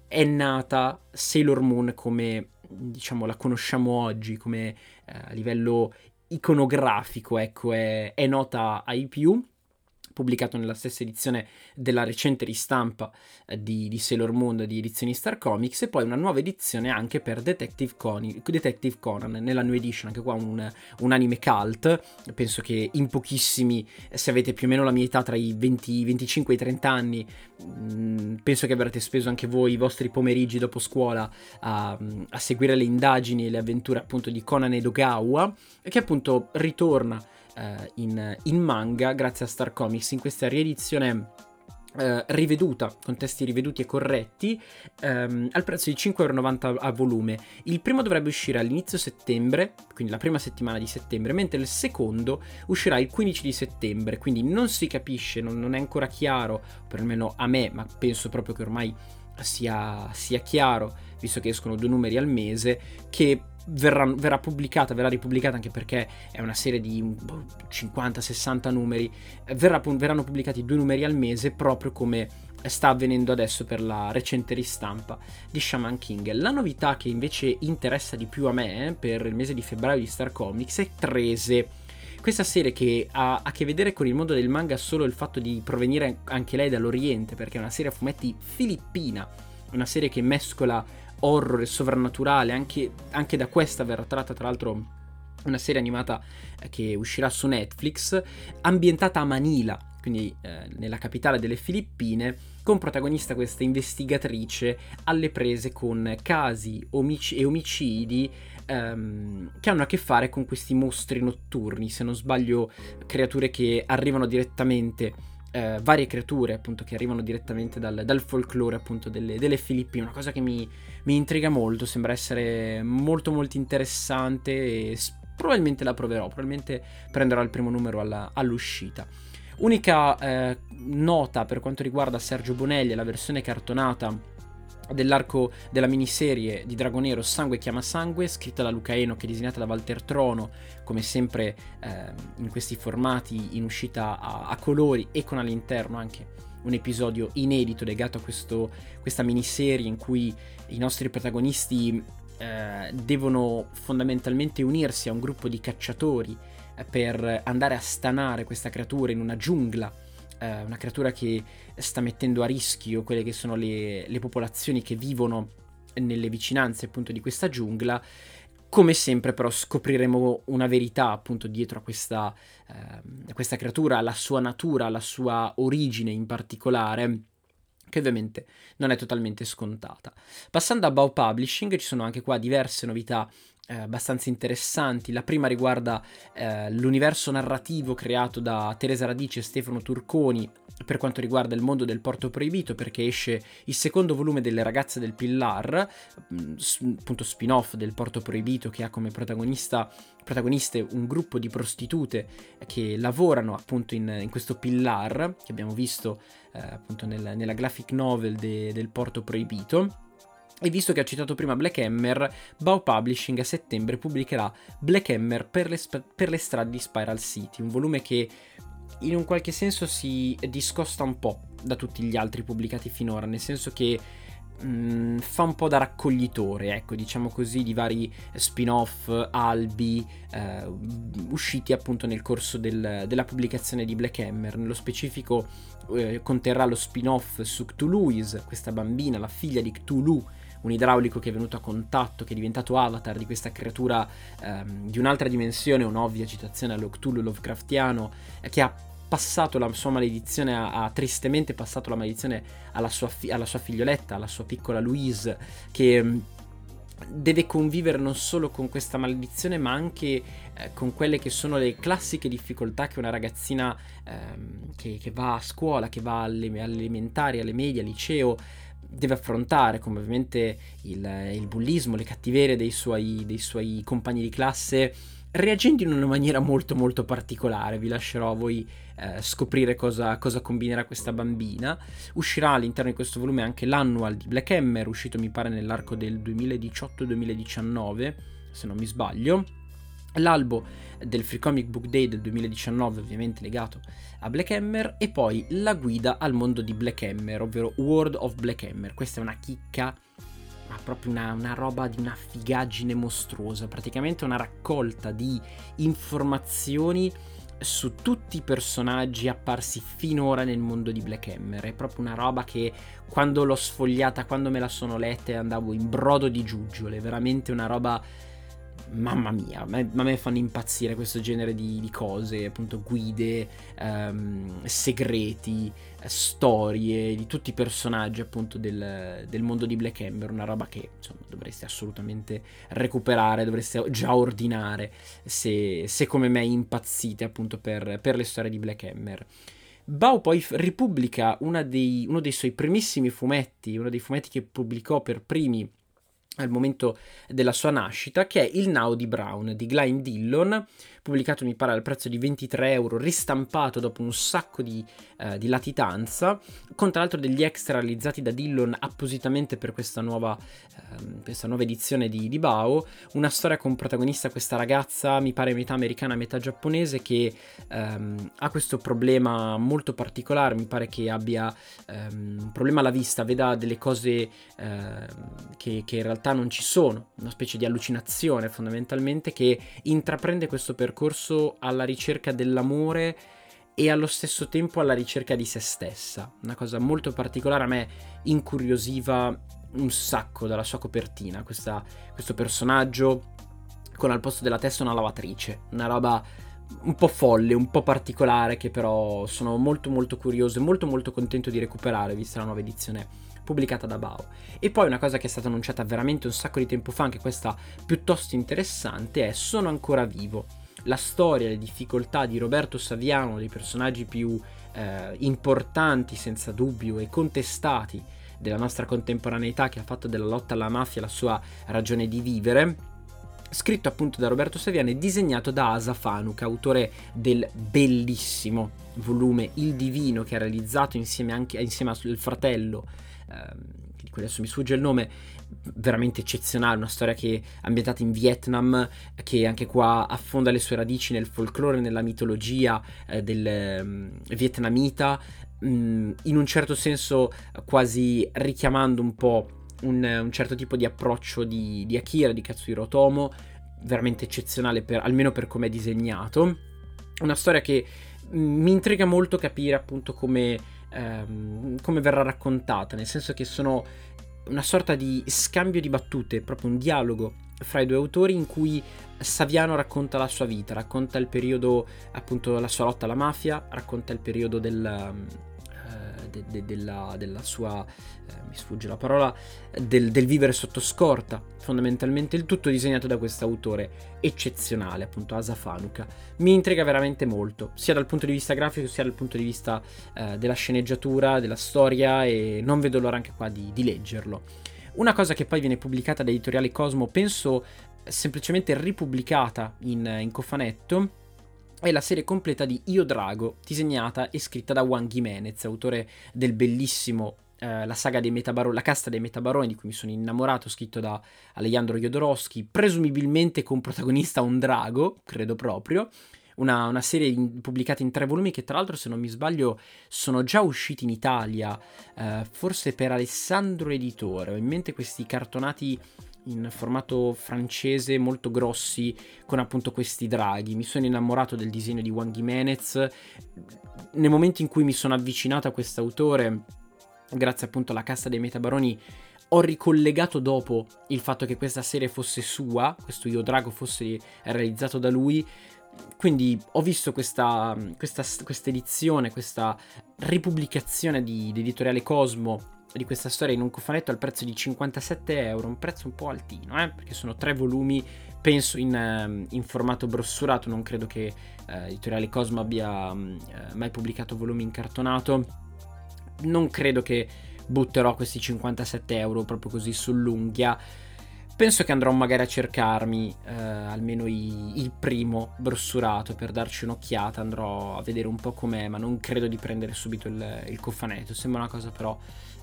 è nata Sailor Moon come diciamo la conosciamo oggi, come eh, a livello iconografico, ecco, è, è nota ai più. Pubblicato nella stessa edizione della recente ristampa di, di Sailor Moon di edizioni Star Comics, e poi una nuova edizione anche per Detective Conan, Detective Conan nella new edition, anche qua un, un anime cult, penso che in pochissimi, se avete più o meno la mia età tra i venti, venticinque e i trenta anni, mh, penso che avrete speso anche voi i vostri pomeriggi dopo scuola a, a seguire le indagini e le avventure appunto di Conan Edogawa, che appunto ritorna In, in manga grazie a Star Comics in questa riedizione Uh, riveduta, con testi riveduti e corretti, um, al prezzo di cinque euro e novanta a volume. Il primo dovrebbe uscire all'inizio settembre, quindi la prima settimana di settembre, mentre il secondo uscirà il quindici di settembre, quindi non si capisce, non, non è ancora chiaro, perlomeno a me, ma penso proprio che ormai sia, sia chiaro, visto che escono due numeri al mese, che verrà, verrà pubblicata, verrà ripubblicata, anche perché è una serie di cinquanta sessanta numeri, verrà, verranno pubblicati due numeri al mese, proprio come sta avvenendo adesso per la recente ristampa di Shaman King. La novità che invece interessa di più a me eh, per il mese di febbraio di Star Comics è Trese. Questa serie che ha a che vedere con il mondo del manga solo il fatto di provenire anche lei dall'Oriente, perché è una serie a fumetti filippina, una serie che mescola horror e sovrannaturale, anche, anche da questa verrà tratta tra l'altro una serie animata che uscirà su Netflix, ambientata a Manila, quindi eh, nella capitale delle Filippine, con protagonista questa investigatrice alle prese con casi omic- e omicidi ehm, che hanno a che fare con questi mostri notturni, se non sbaglio creature che arrivano direttamente, eh, varie creature appunto che arrivano direttamente dal, dal folklore appunto delle, delle Filippine. Una cosa che mi, mi intriga molto, sembra essere molto molto interessante e sp- probabilmente la proverò, probabilmente prenderò il primo numero alla, all'uscita. Unica eh, nota per quanto riguarda Sergio Bonelli, la versione cartonata dell'arco della miniserie di Dragonero Sangue chiama sangue, scritta da Luca Enoch e disegnata da Walter Trono, come sempre eh, in questi formati in uscita a, a colori e con all'interno anche un episodio inedito legato a questo, questa miniserie in cui i nostri protagonisti eh, devono fondamentalmente unirsi a un gruppo di cacciatori per andare a stanare questa creatura in una giungla, eh, una creatura che sta mettendo a rischio quelle che sono le, le popolazioni che vivono nelle vicinanze appunto di questa giungla. Come sempre però scopriremo una verità appunto dietro a questa, eh, questa creatura, alla sua natura, alla sua origine in particolare, che ovviamente non è totalmente scontata. Passando a Bao Publishing, ci sono anche qua diverse novità eh, abbastanza interessanti. La prima riguarda eh, l'universo narrativo creato da Teresa Radice e Stefano Turconi per quanto riguarda il mondo del Porto Proibito, perché esce il secondo volume delle Ragazze del Pillar, appunto spin-off del Porto Proibito, che ha come protagonista protagoniste un gruppo di prostitute che lavorano appunto in, in questo Pillar che abbiamo visto eh, appunto nel, nella graphic novel de, del Porto Proibito. E visto che ho citato prima Black Hammer, Bao Publishing a settembre pubblicherà Black Hammer per le, sp- per le strade di Spiral City, un volume che in un qualche senso si discosta un po' da tutti gli altri pubblicati finora, nel senso che mh, fa un po' da raccoglitore, ecco, diciamo così, di vari spin-off, albi, eh, usciti appunto nel corso del, della pubblicazione di Black Hammer. Nello specifico eh, conterrà lo spin-off su Cthulhuis, questa bambina, la figlia di Cthulhu, un idraulico che è venuto a contatto, che è diventato avatar di questa creatura ehm, di un'altra dimensione, un'ovvia citazione allo Cthulhu lovecraftiano, eh, che ha passato la sua maledizione, ha, ha tristemente passato la maledizione alla sua, fi- alla sua figlioletta, alla sua piccola Louise, che mh, deve convivere non solo con questa maledizione ma anche eh, con quelle che sono le classiche difficoltà che una ragazzina ehm, che, che va a scuola, che va alle elementari, alle medie, al liceo deve affrontare, come ovviamente il, il bullismo, le cattiverie dei suoi, dei suoi compagni di classe, reagendo in una maniera molto molto particolare. Vi lascerò a voi eh, scoprire cosa, cosa combinerà questa bambina. Uscirà all'interno di questo volume anche l'annual di Black Hammer, uscito mi pare nell'arco del duemiladiciotto duemiladiciannove, se non mi sbaglio. L'albo del Free Comic Book Day del duemiladiciannove, ovviamente legato a Black Hammer, e poi la guida al mondo di Black Hammer, ovvero World of Black Hammer. Questa è una chicca, ma proprio una, una roba di una figaggine mostruosa, praticamente una raccolta di informazioni su tutti i personaggi apparsi finora nel mondo di Black Hammer. È proprio una roba che quando l'ho sfogliata, quando me la sono letta, andavo in brodo di giuggiole, veramente una roba... Mamma mia, a me fanno impazzire questo genere di, di cose, appunto guide, ehm, segreti, storie di tutti i personaggi appunto del, del mondo di Black Hammer. Una roba che insomma dovreste assolutamente recuperare, dovreste già ordinare se, se come me impazzite appunto per, per le storie di Black Hammer. Bao poi ripubblica una dei, uno dei suoi primissimi fumetti, uno dei fumetti che pubblicò per primi al momento della sua nascita, che è Il Now di Brown di Glyn Dillon, pubblicato mi pare al prezzo di ventitré euro, ristampato dopo un sacco di, eh, di latitanza, con tra l'altro degli extra realizzati da Dillon appositamente per questa nuova, eh, questa nuova edizione di, di Bao. Una storia con protagonista questa ragazza, mi pare metà americana metà giapponese, che ehm, ha questo problema molto particolare, mi pare che abbia ehm, un problema alla vista, veda delle cose eh, che, che in realtà non ci sono, una specie di allucinazione fondamentalmente, che intraprende questo percorso alla ricerca dell'amore e allo stesso tempo alla ricerca di se stessa. Una cosa molto particolare, a me incuriosiva un sacco dalla sua copertina questa, questo personaggio con al posto della testa una lavatrice, una roba un po' folle, un po' particolare, che però sono molto molto curioso e molto molto contento di recuperare vista la nuova edizione pubblicata da Bao. E poi una cosa che è stata annunciata veramente un sacco di tempo fa, anche questa piuttosto interessante, è Sono ancora vivo, la storia e le difficoltà di Roberto Saviano, uno dei personaggi più eh, importanti senza dubbio e contestati della nostra contemporaneità, che ha fatto della lotta alla mafia la sua ragione di vivere, scritto appunto da Roberto Saviano e disegnato da Asa Fanuc, autore del bellissimo volume Il Divino, che ha realizzato insieme anche insieme al fratello, di cui adesso mi sfugge il nome, veramente eccezionale, una storia che ambientata in Vietnam, che anche qua affonda le sue radici nel folklore, nella mitologia eh, del um, vietnamita, mm, in un certo senso quasi richiamando un po' un, un certo tipo di approccio di, di Akira, di Katsuhiro Otomo, veramente eccezionale per, almeno per come è disegnato. Una storia che mm, mi intriga molto capire appunto come Ehm, come verrà raccontata, nel senso che sono una sorta di scambio di battute, proprio un dialogo fra i due autori in cui Saviano racconta la sua vita, racconta il periodo appunto la sua lotta alla mafia, racconta il periodo del eh, de, de, della, della sua eh, mi sfugge la parola del, del vivere sotto scorta, fondamentalmente il tutto disegnato da questo autore eccezionale, appunto Asa Fanuc. Mi intriga veramente molto, sia dal punto di vista grafico sia dal punto di vista eh, della sceneggiatura, della storia, e non vedo l'ora anche qua di, di leggerlo. Una cosa che poi viene pubblicata da Editoriale Cosmo, penso semplicemente ripubblicata in, in cofanetto, è la serie completa di Io Drago, disegnata e scritta da Juan Jiménez, autore del bellissimo Uh, la saga dei Metabaroni, la casta dei Metabaroni, di cui mi sono innamorato, scritto da Alejandro Jodorowsky, presumibilmente con protagonista un drago, credo proprio. Una, una serie in, pubblicata in tre volumi che tra l'altro, se non mi sbaglio, sono già usciti in Italia, uh, forse per Alessandro Editore. Ho in mente questi cartonati in formato francese molto grossi con appunto questi draghi. Mi sono innamorato del disegno di Juan Jiménez. Nel momento in cui mi sono avvicinato a quest'autore, grazie appunto alla casta dei Metabaroni, ho ricollegato dopo il fatto che questa serie fosse sua, questo Io Drago fosse realizzato da lui, quindi ho visto questa questa questa edizione, questa ripubblicazione di, di Editoriale Cosmo di questa storia in un cofanetto al prezzo di cinquantasette euro, un prezzo un po' altino, eh? Perché sono tre volumi, penso in, in formato brossurato, non credo che eh, Editoriale Cosmo abbia eh, mai pubblicato volumi in cartonato. Non credo che butterò questi cinquantasette euro proprio così sull'unghia. Penso che andrò magari a cercarmi eh, almeno i, il primo brossurato per darci un'occhiata, andrò a vedere un po' com'è, ma non credo di prendere subito il, il cofanetto. Sembra una cosa però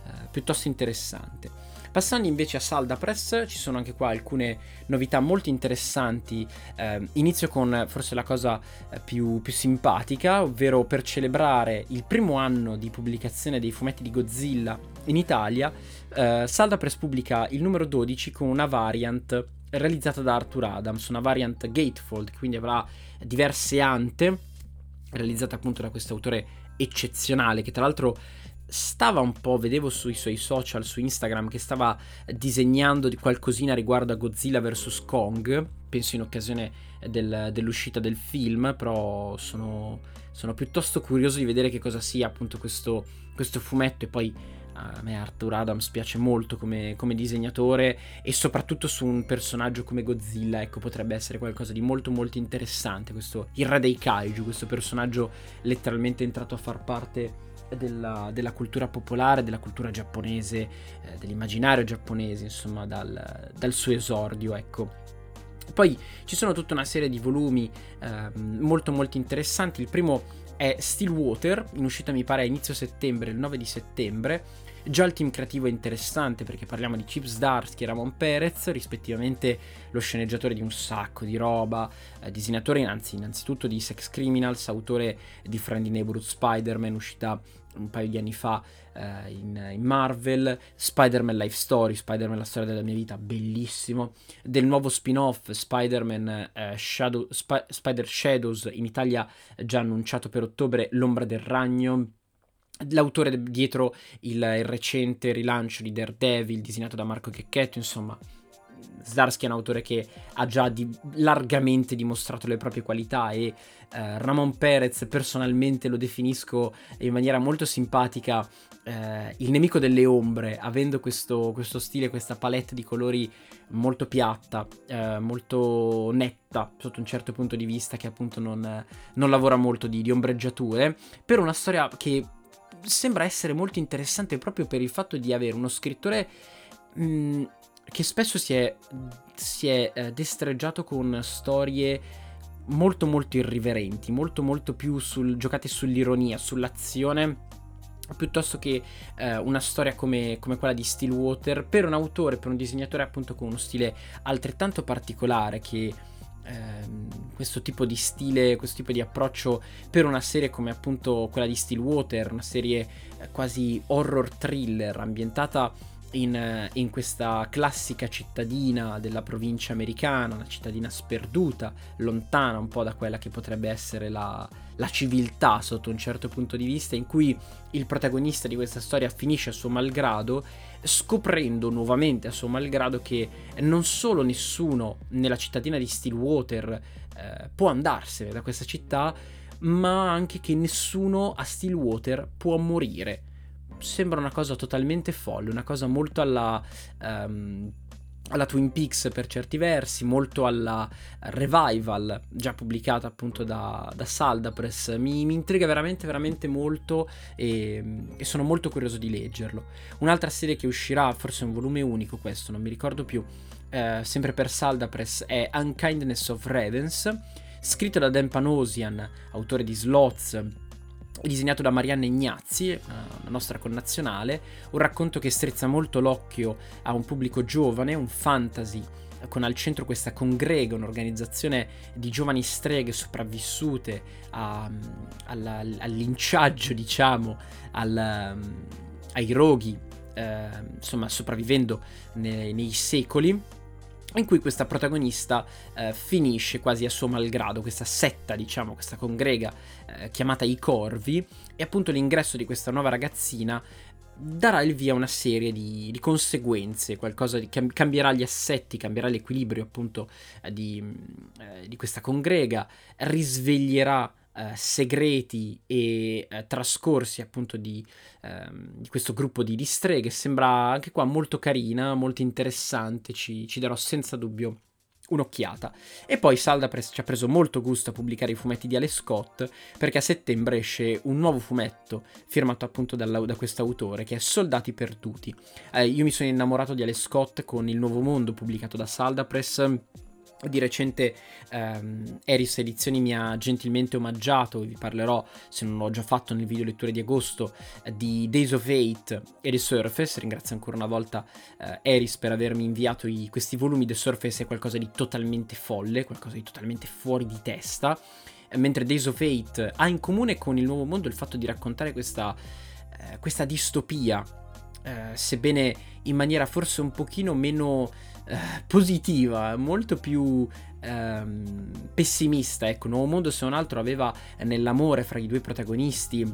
eh, piuttosto interessante. Passando invece a Salda Press, ci sono anche qua alcune novità molto interessanti. Eh, inizio con forse la cosa più, più simpatica, ovvero per celebrare il primo anno di pubblicazione dei fumetti di Godzilla in Italia, eh, Salda Press pubblica il numero dodici con una variant realizzata da Arthur Adams, una variant gatefold, quindi avrà diverse ante, realizzata appunto da questo autore eccezionale, che tra l'altro stava un po', vedevo sui suoi social, su Instagram, che stava disegnando di qualcosina riguardo a Godzilla vs Kong, penso in occasione del, dell'uscita del film, però sono, sono piuttosto curioso di vedere che cosa sia appunto questo, questo fumetto, e poi a me Arthur Adams piace molto come, come disegnatore, e soprattutto su un personaggio come Godzilla, ecco, potrebbe essere qualcosa di molto molto interessante, questo, il re dei kaiju, questo personaggio letteralmente entrato a far parte della, della cultura popolare, della cultura giapponese, eh, dell'immaginario giapponese, insomma, dal, dal suo esordio, ecco. Poi ci sono tutta una serie di volumi eh, molto molto interessanti. Il primo è Stillwater, in uscita mi pare a inizio settembre, il nove di settembre. Già il team creativo è interessante, perché parliamo di Chip Zdarsky e Ramon Perez, rispettivamente lo sceneggiatore di un sacco di roba, eh, disegnatore anzi innanzitutto di Sex Criminals, autore di Friendly Neighborhood Spider-Man, uscita un paio di anni fa eh, in, in Marvel, Spider-Man Life Story, Spider-Man la storia della mia vita, bellissimo, del nuovo spin-off Spider-Man eh, Shadow, Sp- Spider Shadows, in Italia già annunciato per ottobre, L'ombra del ragno, l'autore dietro il, il recente rilancio di Daredevil disegnato da Marco Checchetto. Insomma, Zdarsky è un autore che ha già di, largamente dimostrato le proprie qualità, e eh, Ramon Perez personalmente lo definisco in maniera molto simpatica eh, il nemico delle ombre, avendo questo, questo stile, questa palette di colori molto piatta, eh, molto netta sotto un certo punto di vista, che appunto non, non lavora molto di, di ombreggiature, per una storia che sembra essere molto interessante proprio per il fatto di avere uno scrittore mh, che spesso si è, si è eh, destreggiato con storie molto molto irriverenti, molto molto più sul, giocate sull'ironia, sull'azione, piuttosto che eh, una storia come, come quella di Stillwater, per un autore, per un disegnatore appunto con uno stile altrettanto particolare, che Eh, questo tipo di stile, questo tipo di approccio per una serie come appunto quella di Stillwater, una serie quasi horror thriller ambientata in, in questa classica cittadina della provincia americana, una cittadina sperduta, lontana un po' da quella che potrebbe essere la, la civiltà sotto un certo punto di vista, in cui il protagonista di questa storia finisce a suo malgrado, scoprendo nuovamente a suo malgrado che non solo nessuno nella cittadina di Stillwater eh, può andarsene da questa città, ma anche che nessuno a Stillwater può morire. Sembra una cosa totalmente folle, una cosa molto alla, um, alla Twin Peaks per certi versi, molto alla Revival, già pubblicata appunto da, da Saldapress. Mi, mi intriga veramente veramente molto, e, e sono molto curioso di leggerlo. Un'altra serie che uscirà, forse un volume unico questo, non mi ricordo più, eh, sempre per Saldapress, è Unkindness of Ravens, scritto da Dan Panosian, autore di Slots, disegnato da Marianna Ignazzi, una nostra connazionale, un racconto che strizza molto l'occhio a un pubblico giovane, un fantasy con al centro questa congrega, un'organizzazione di giovani streghe sopravvissute a, alla, al linciaggio, diciamo, al, ai roghi, eh, insomma, sopravvivendo nei, nei secoli, in cui questa protagonista eh, finisce quasi a suo malgrado, questa setta, diciamo, questa congrega eh, chiamata I Corvi, e appunto l'ingresso di questa nuova ragazzina darà il via a una serie di, di conseguenze, qualcosa di, cambierà gli assetti, cambierà l'equilibrio appunto eh, di, eh, di questa congrega, risveglierà eh, segreti e eh, trascorsi appunto di, eh, di questo gruppo di, di streghe. Sembra anche qua molto carina, molto interessante, ci, ci darò senza dubbio un'occhiata. E poi Saldapress ci ha preso molto gusto a pubblicare i fumetti di Ale Scott, perché a settembre esce un nuovo fumetto firmato appunto dalla, da quest'autore, che è Soldati Perduti. Eh, io mi sono innamorato di Ale Scott con Il Nuovo Mondo pubblicato da Saldapress. Di recente ehm, Eris Edizioni mi ha gentilmente omaggiato, vi parlerò, se non l'ho già fatto nel video letture di agosto, di Days of Eight e The Surface. Ringrazio ancora una volta eh, Eris per avermi inviato i, questi volumi. The Surface è qualcosa di totalmente folle, qualcosa di totalmente fuori di testa, mentre Days of Eight ha in comune con Il Nuovo Mondo il fatto di raccontare questa, eh, questa distopia, eh, sebbene in maniera forse un pochino meno positiva, molto più ehm, pessimista. Ecco, Nuovo Mondo se non altro aveva nell'amore fra i due protagonisti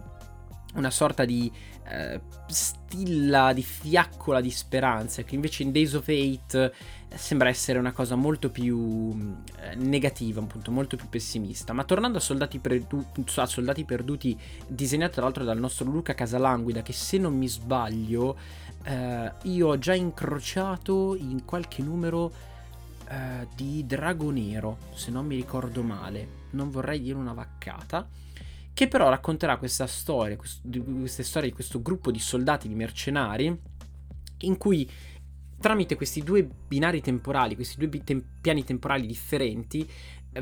una sorta di eh, stilla, di fiaccola di speranza, che invece in Days of Hate sembra essere una cosa molto più eh, negativa, appunto, molto più pessimista. Ma tornando a Soldati, Perdu- a Soldati Perduti, disegnato tra l'altro dal nostro Luca Casalanguida, che se non mi sbaglio eh, io ho già incrociato in qualche numero eh, di Drago Nero, se non mi ricordo male, non vorrei dire una vaccata, che però racconterà questa storia, questa storia di questo gruppo di soldati, di mercenari, in cui tramite questi due binari temporali, questi due tem- piani temporali differenti,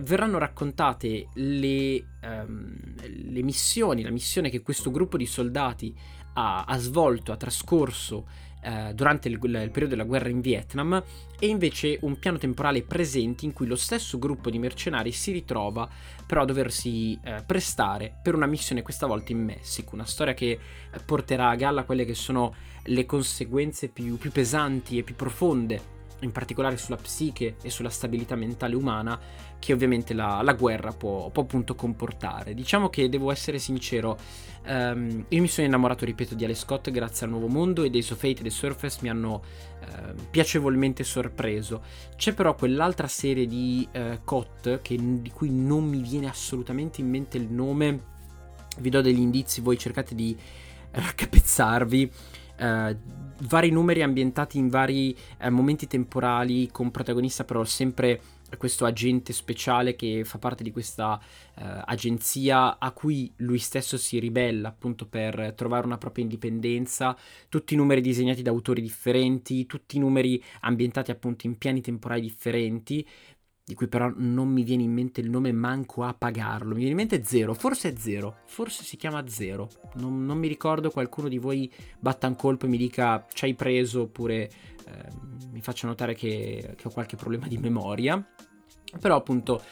verranno raccontate le, um, le missioni, la missione che questo gruppo di soldati ha, ha svolto, ha trascorso uh, durante il, il periodo della guerra in Vietnam, e invece un piano temporale presente in cui lo stesso gruppo di mercenari si ritrova però a doversi uh, prestare per una missione, questa volta in Messico. Una storia che porterà a galla quelle che sono le conseguenze più, più pesanti e più profonde, in particolare sulla psiche e sulla stabilità mentale umana, che ovviamente la, la guerra può, può appunto comportare. Diciamo che devo essere sincero, ehm, io mi sono innamorato, ripeto, di Alex Scott grazie al Nuovo Mondo, e Days of Fate e The Surface mi hanno ehm, piacevolmente sorpreso. C'è però quell'altra serie di eh, Scott che, di cui non mi viene assolutamente in mente il nome, vi do degli indizi, voi cercate di raccapezzarvi. Uh, vari numeri ambientati in vari uh, momenti temporali, con protagonista però sempre questo agente speciale che fa parte di questa uh, agenzia a cui lui stesso si ribella, appunto, per trovare una propria indipendenza. Tutti i numeri disegnati da autori differenti, tutti i numeri ambientati appunto in piani temporali differenti, di cui però non mi viene in mente il nome, manco a pagarlo. Mi viene in mente Zero, forse è Zero, forse si chiama Zero, non, non mi ricordo, qualcuno di voi batta un colpo e mi dica ci hai preso, oppure eh, mi faccia notare che, che ho qualche problema di memoria. Però appunto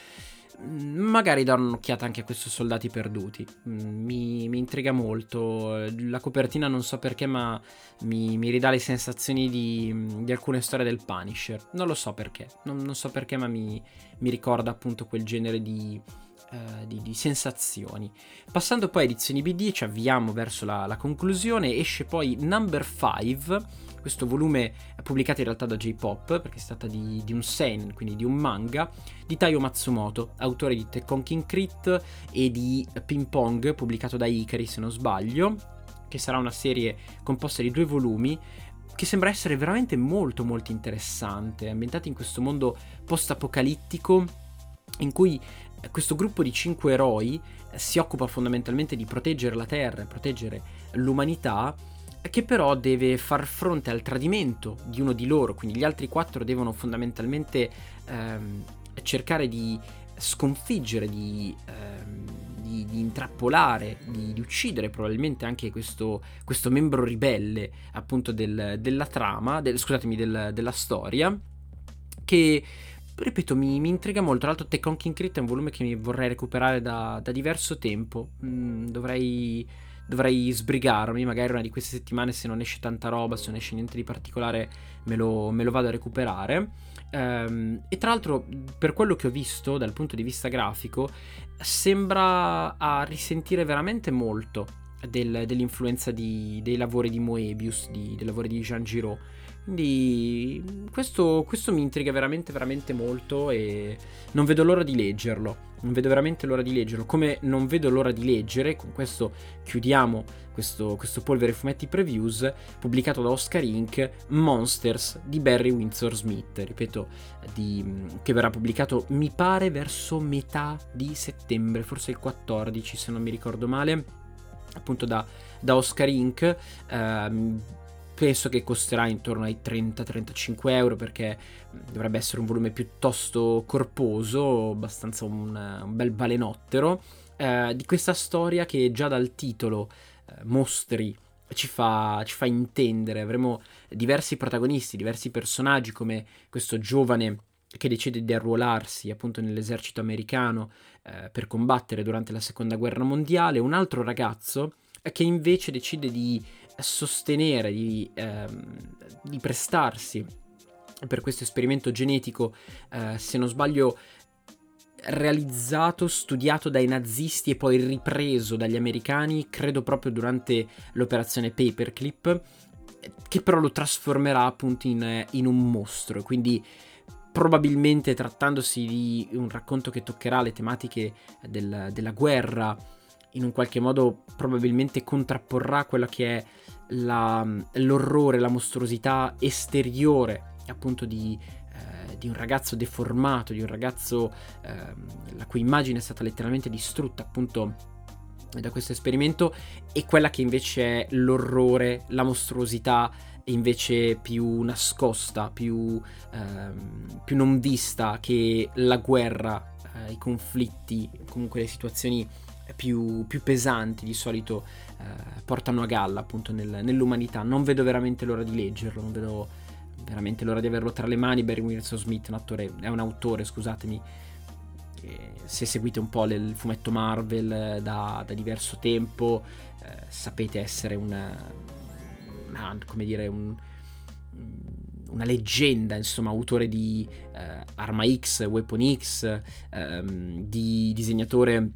magari darò un'occhiata anche a questo Soldati Perduti, mi, mi intriga molto. La copertina non so perché, ma mi, mi ridà le sensazioni di, di alcune storie del Punisher, non lo so perché, non, non so perché ma mi, mi ricorda appunto quel genere di, eh, di, di sensazioni. Passando poi a Edizioni B D, ci avviamo verso la, la conclusione. Esce poi Number cinque, questo volume pubblicato in realtà da J-Pop, perché si tratta di, di un seinen, quindi di un manga, di Taiyo Matsumoto, autore di Tekken King Crit e di Ping Pong, pubblicato da Ikari se non sbaglio, che sarà una serie composta di due volumi, che sembra essere veramente molto molto interessante, ambientata in questo mondo post-apocalittico, in cui questo gruppo di cinque eroi si occupa fondamentalmente di proteggere la Terra, proteggere l'umanità, che però deve far fronte al tradimento di uno di loro. Quindi gli altri quattro devono fondamentalmente ehm, cercare di sconfiggere, di, ehm, di, di intrappolare, di, di uccidere probabilmente anche questo, questo membro ribelle appunto del, della trama, del, scusatemi, del, della storia, che ripeto mi, mi intriga molto. Tra l'altro Tekken King Crit è un volume che mi vorrei recuperare da, da diverso tempo, mm, dovrei... Dovrei sbrigarmi, magari una di queste settimane, se non esce tanta roba, se non esce niente di particolare, me lo, me lo vado a recuperare. Ehm, e tra l'altro, per quello che ho visto dal punto di vista grafico, sembra a risentire veramente molto del, dell'influenza di, dei lavori di Moebius, di, dei lavori di Jean Giraud. Quindi questo, questo mi intriga veramente veramente molto, e non vedo l'ora di leggerlo. Non vedo veramente l'ora di leggerlo, come non vedo l'ora di leggere, con questo chiudiamo questo, questo Polvere Fumetti Previews, pubblicato da Oscar Inc, Monsters di Barry Windsor Smith, ripeto, di, che verrà pubblicato mi pare verso metà di settembre, forse il quattordici se non mi ricordo male, appunto da, da Oscar Inc. Ehm, penso che costerà intorno ai trenta trentacinque euro, perché dovrebbe essere un volume piuttosto corposo, abbastanza un, un bel balenottero, eh, di questa storia che già dal titolo eh, Mostri ci fa, ci fa intendere. Avremo diversi protagonisti, diversi personaggi, come questo giovane che decide di arruolarsi appunto nell'esercito americano eh, per combattere durante la seconda guerra mondiale, un altro ragazzo che invece decide di sostenere, di, ehm, di prestarsi per questo esperimento genetico, eh, se non sbaglio realizzato, studiato dai nazisti e poi ripreso dagli americani, credo proprio durante l'operazione Paperclip, che però lo trasformerà appunto in, in un mostro. Quindi probabilmente, trattandosi di un racconto che toccherà le tematiche del, della guerra, in un qualche modo probabilmente contrapporrà quella che è la, l'orrore, la mostruosità esteriore appunto di, eh, di un ragazzo deformato, di un ragazzo eh, la cui immagine è stata letteralmente distrutta appunto da questo esperimento, e quella che invece è l'orrore, la mostruosità invece più nascosta, più, ehm, più non vista, che la guerra, eh, i conflitti, comunque le situazioni più, più pesanti di solito eh, portano a galla appunto nel, nell'umanità. Non vedo veramente l'ora di leggerlo, non vedo veramente l'ora di averlo tra le mani. Barry Windsor Smith è un attore, è un autore, scusatemi, se seguite un po' il fumetto Marvel da, da diverso tempo, eh, sapete essere una, una, come dire, un, una leggenda, insomma, autore di eh, Arma X, Weapon X, ehm, di disegnatore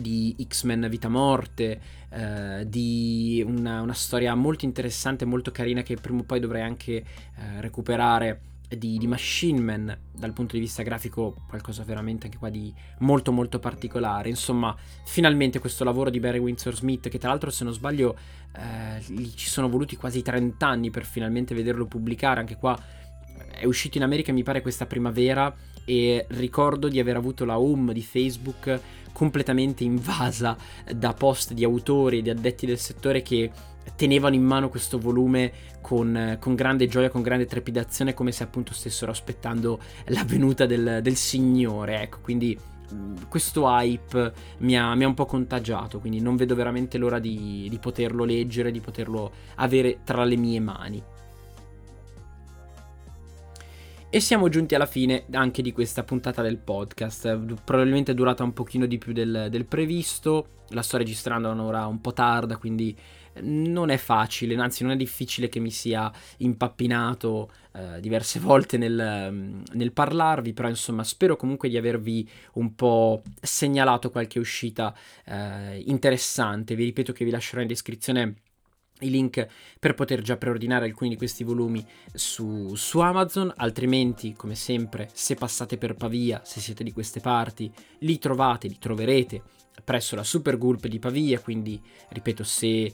di X-Men Vita Morte, eh, di una, una storia molto interessante, molto carina, che prima o poi dovrei anche eh, recuperare, Di, di Machine Man. Dal punto di vista grafico qualcosa veramente anche qua di molto molto particolare. Insomma, finalmente questo lavoro di Barry Windsor Smith, che tra l'altro, se non sbaglio, eh, ci sono voluti quasi trent'anni per finalmente vederlo pubblicare. Anche qua è uscito in America, mi pare, questa primavera, e ricordo di aver avuto la home di Facebook completamente invasa da post di autori e di addetti del settore che tenevano in mano questo volume con, con grande gioia, con grande trepidazione, come se appunto stessero aspettando la venuta del, del signore, ecco. Quindi questo hype mi ha, mi ha un po' contagiato, quindi non vedo veramente l'ora di, di poterlo leggere, di poterlo avere tra le mie mani. E siamo giunti alla fine anche di questa puntata del podcast, probabilmente è durata un pochino di più del, del previsto, la sto registrando a un'ora un po' tarda, quindi non è facile, anzi non è difficile che mi sia impappinato eh, diverse volte nel, nel parlarvi, però insomma spero comunque di avervi un po' segnalato qualche uscita eh, interessante. Vi ripeto che vi lascerò in descrizione i link per poter già preordinare alcuni di questi volumi su, su Amazon, altrimenti come sempre, se passate per Pavia, se siete di queste parti, li trovate, li troverete presso la Super Gulp di Pavia. Quindi ripeto, se, eh,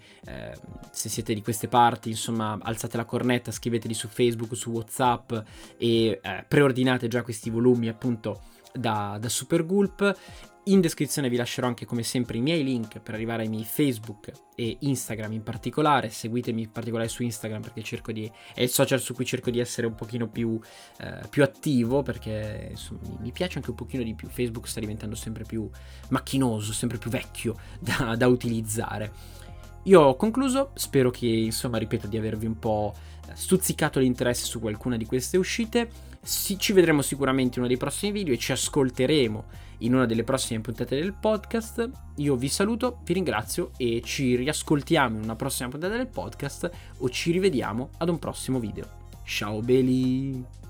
se siete di queste parti, insomma, alzate la cornetta, scriveteli su Facebook, su WhatsApp e eh, preordinate già questi volumi appunto da, da Super Gulp. In descrizione vi lascerò anche come sempre i miei link per arrivare ai miei Facebook e Instagram in particolare. Seguitemi in particolare su Instagram, perché cerco di, è il social su cui cerco di essere un pochino più, eh, più attivo, perché insomma, mi piace anche un pochino di più. Facebook sta diventando sempre più macchinoso, sempre più vecchio da, da utilizzare. Io ho concluso, spero che, insomma, ripeto, di avervi un po' stuzzicato l'interesse su qualcuna di queste uscite. Si, ci vedremo sicuramente in uno dei prossimi video e ci ascolteremo in una delle prossime puntate del podcast. Io vi saluto, vi ringrazio e ci riascoltiamo in una prossima puntata del podcast, o ci rivediamo ad un prossimo video. Ciao belli!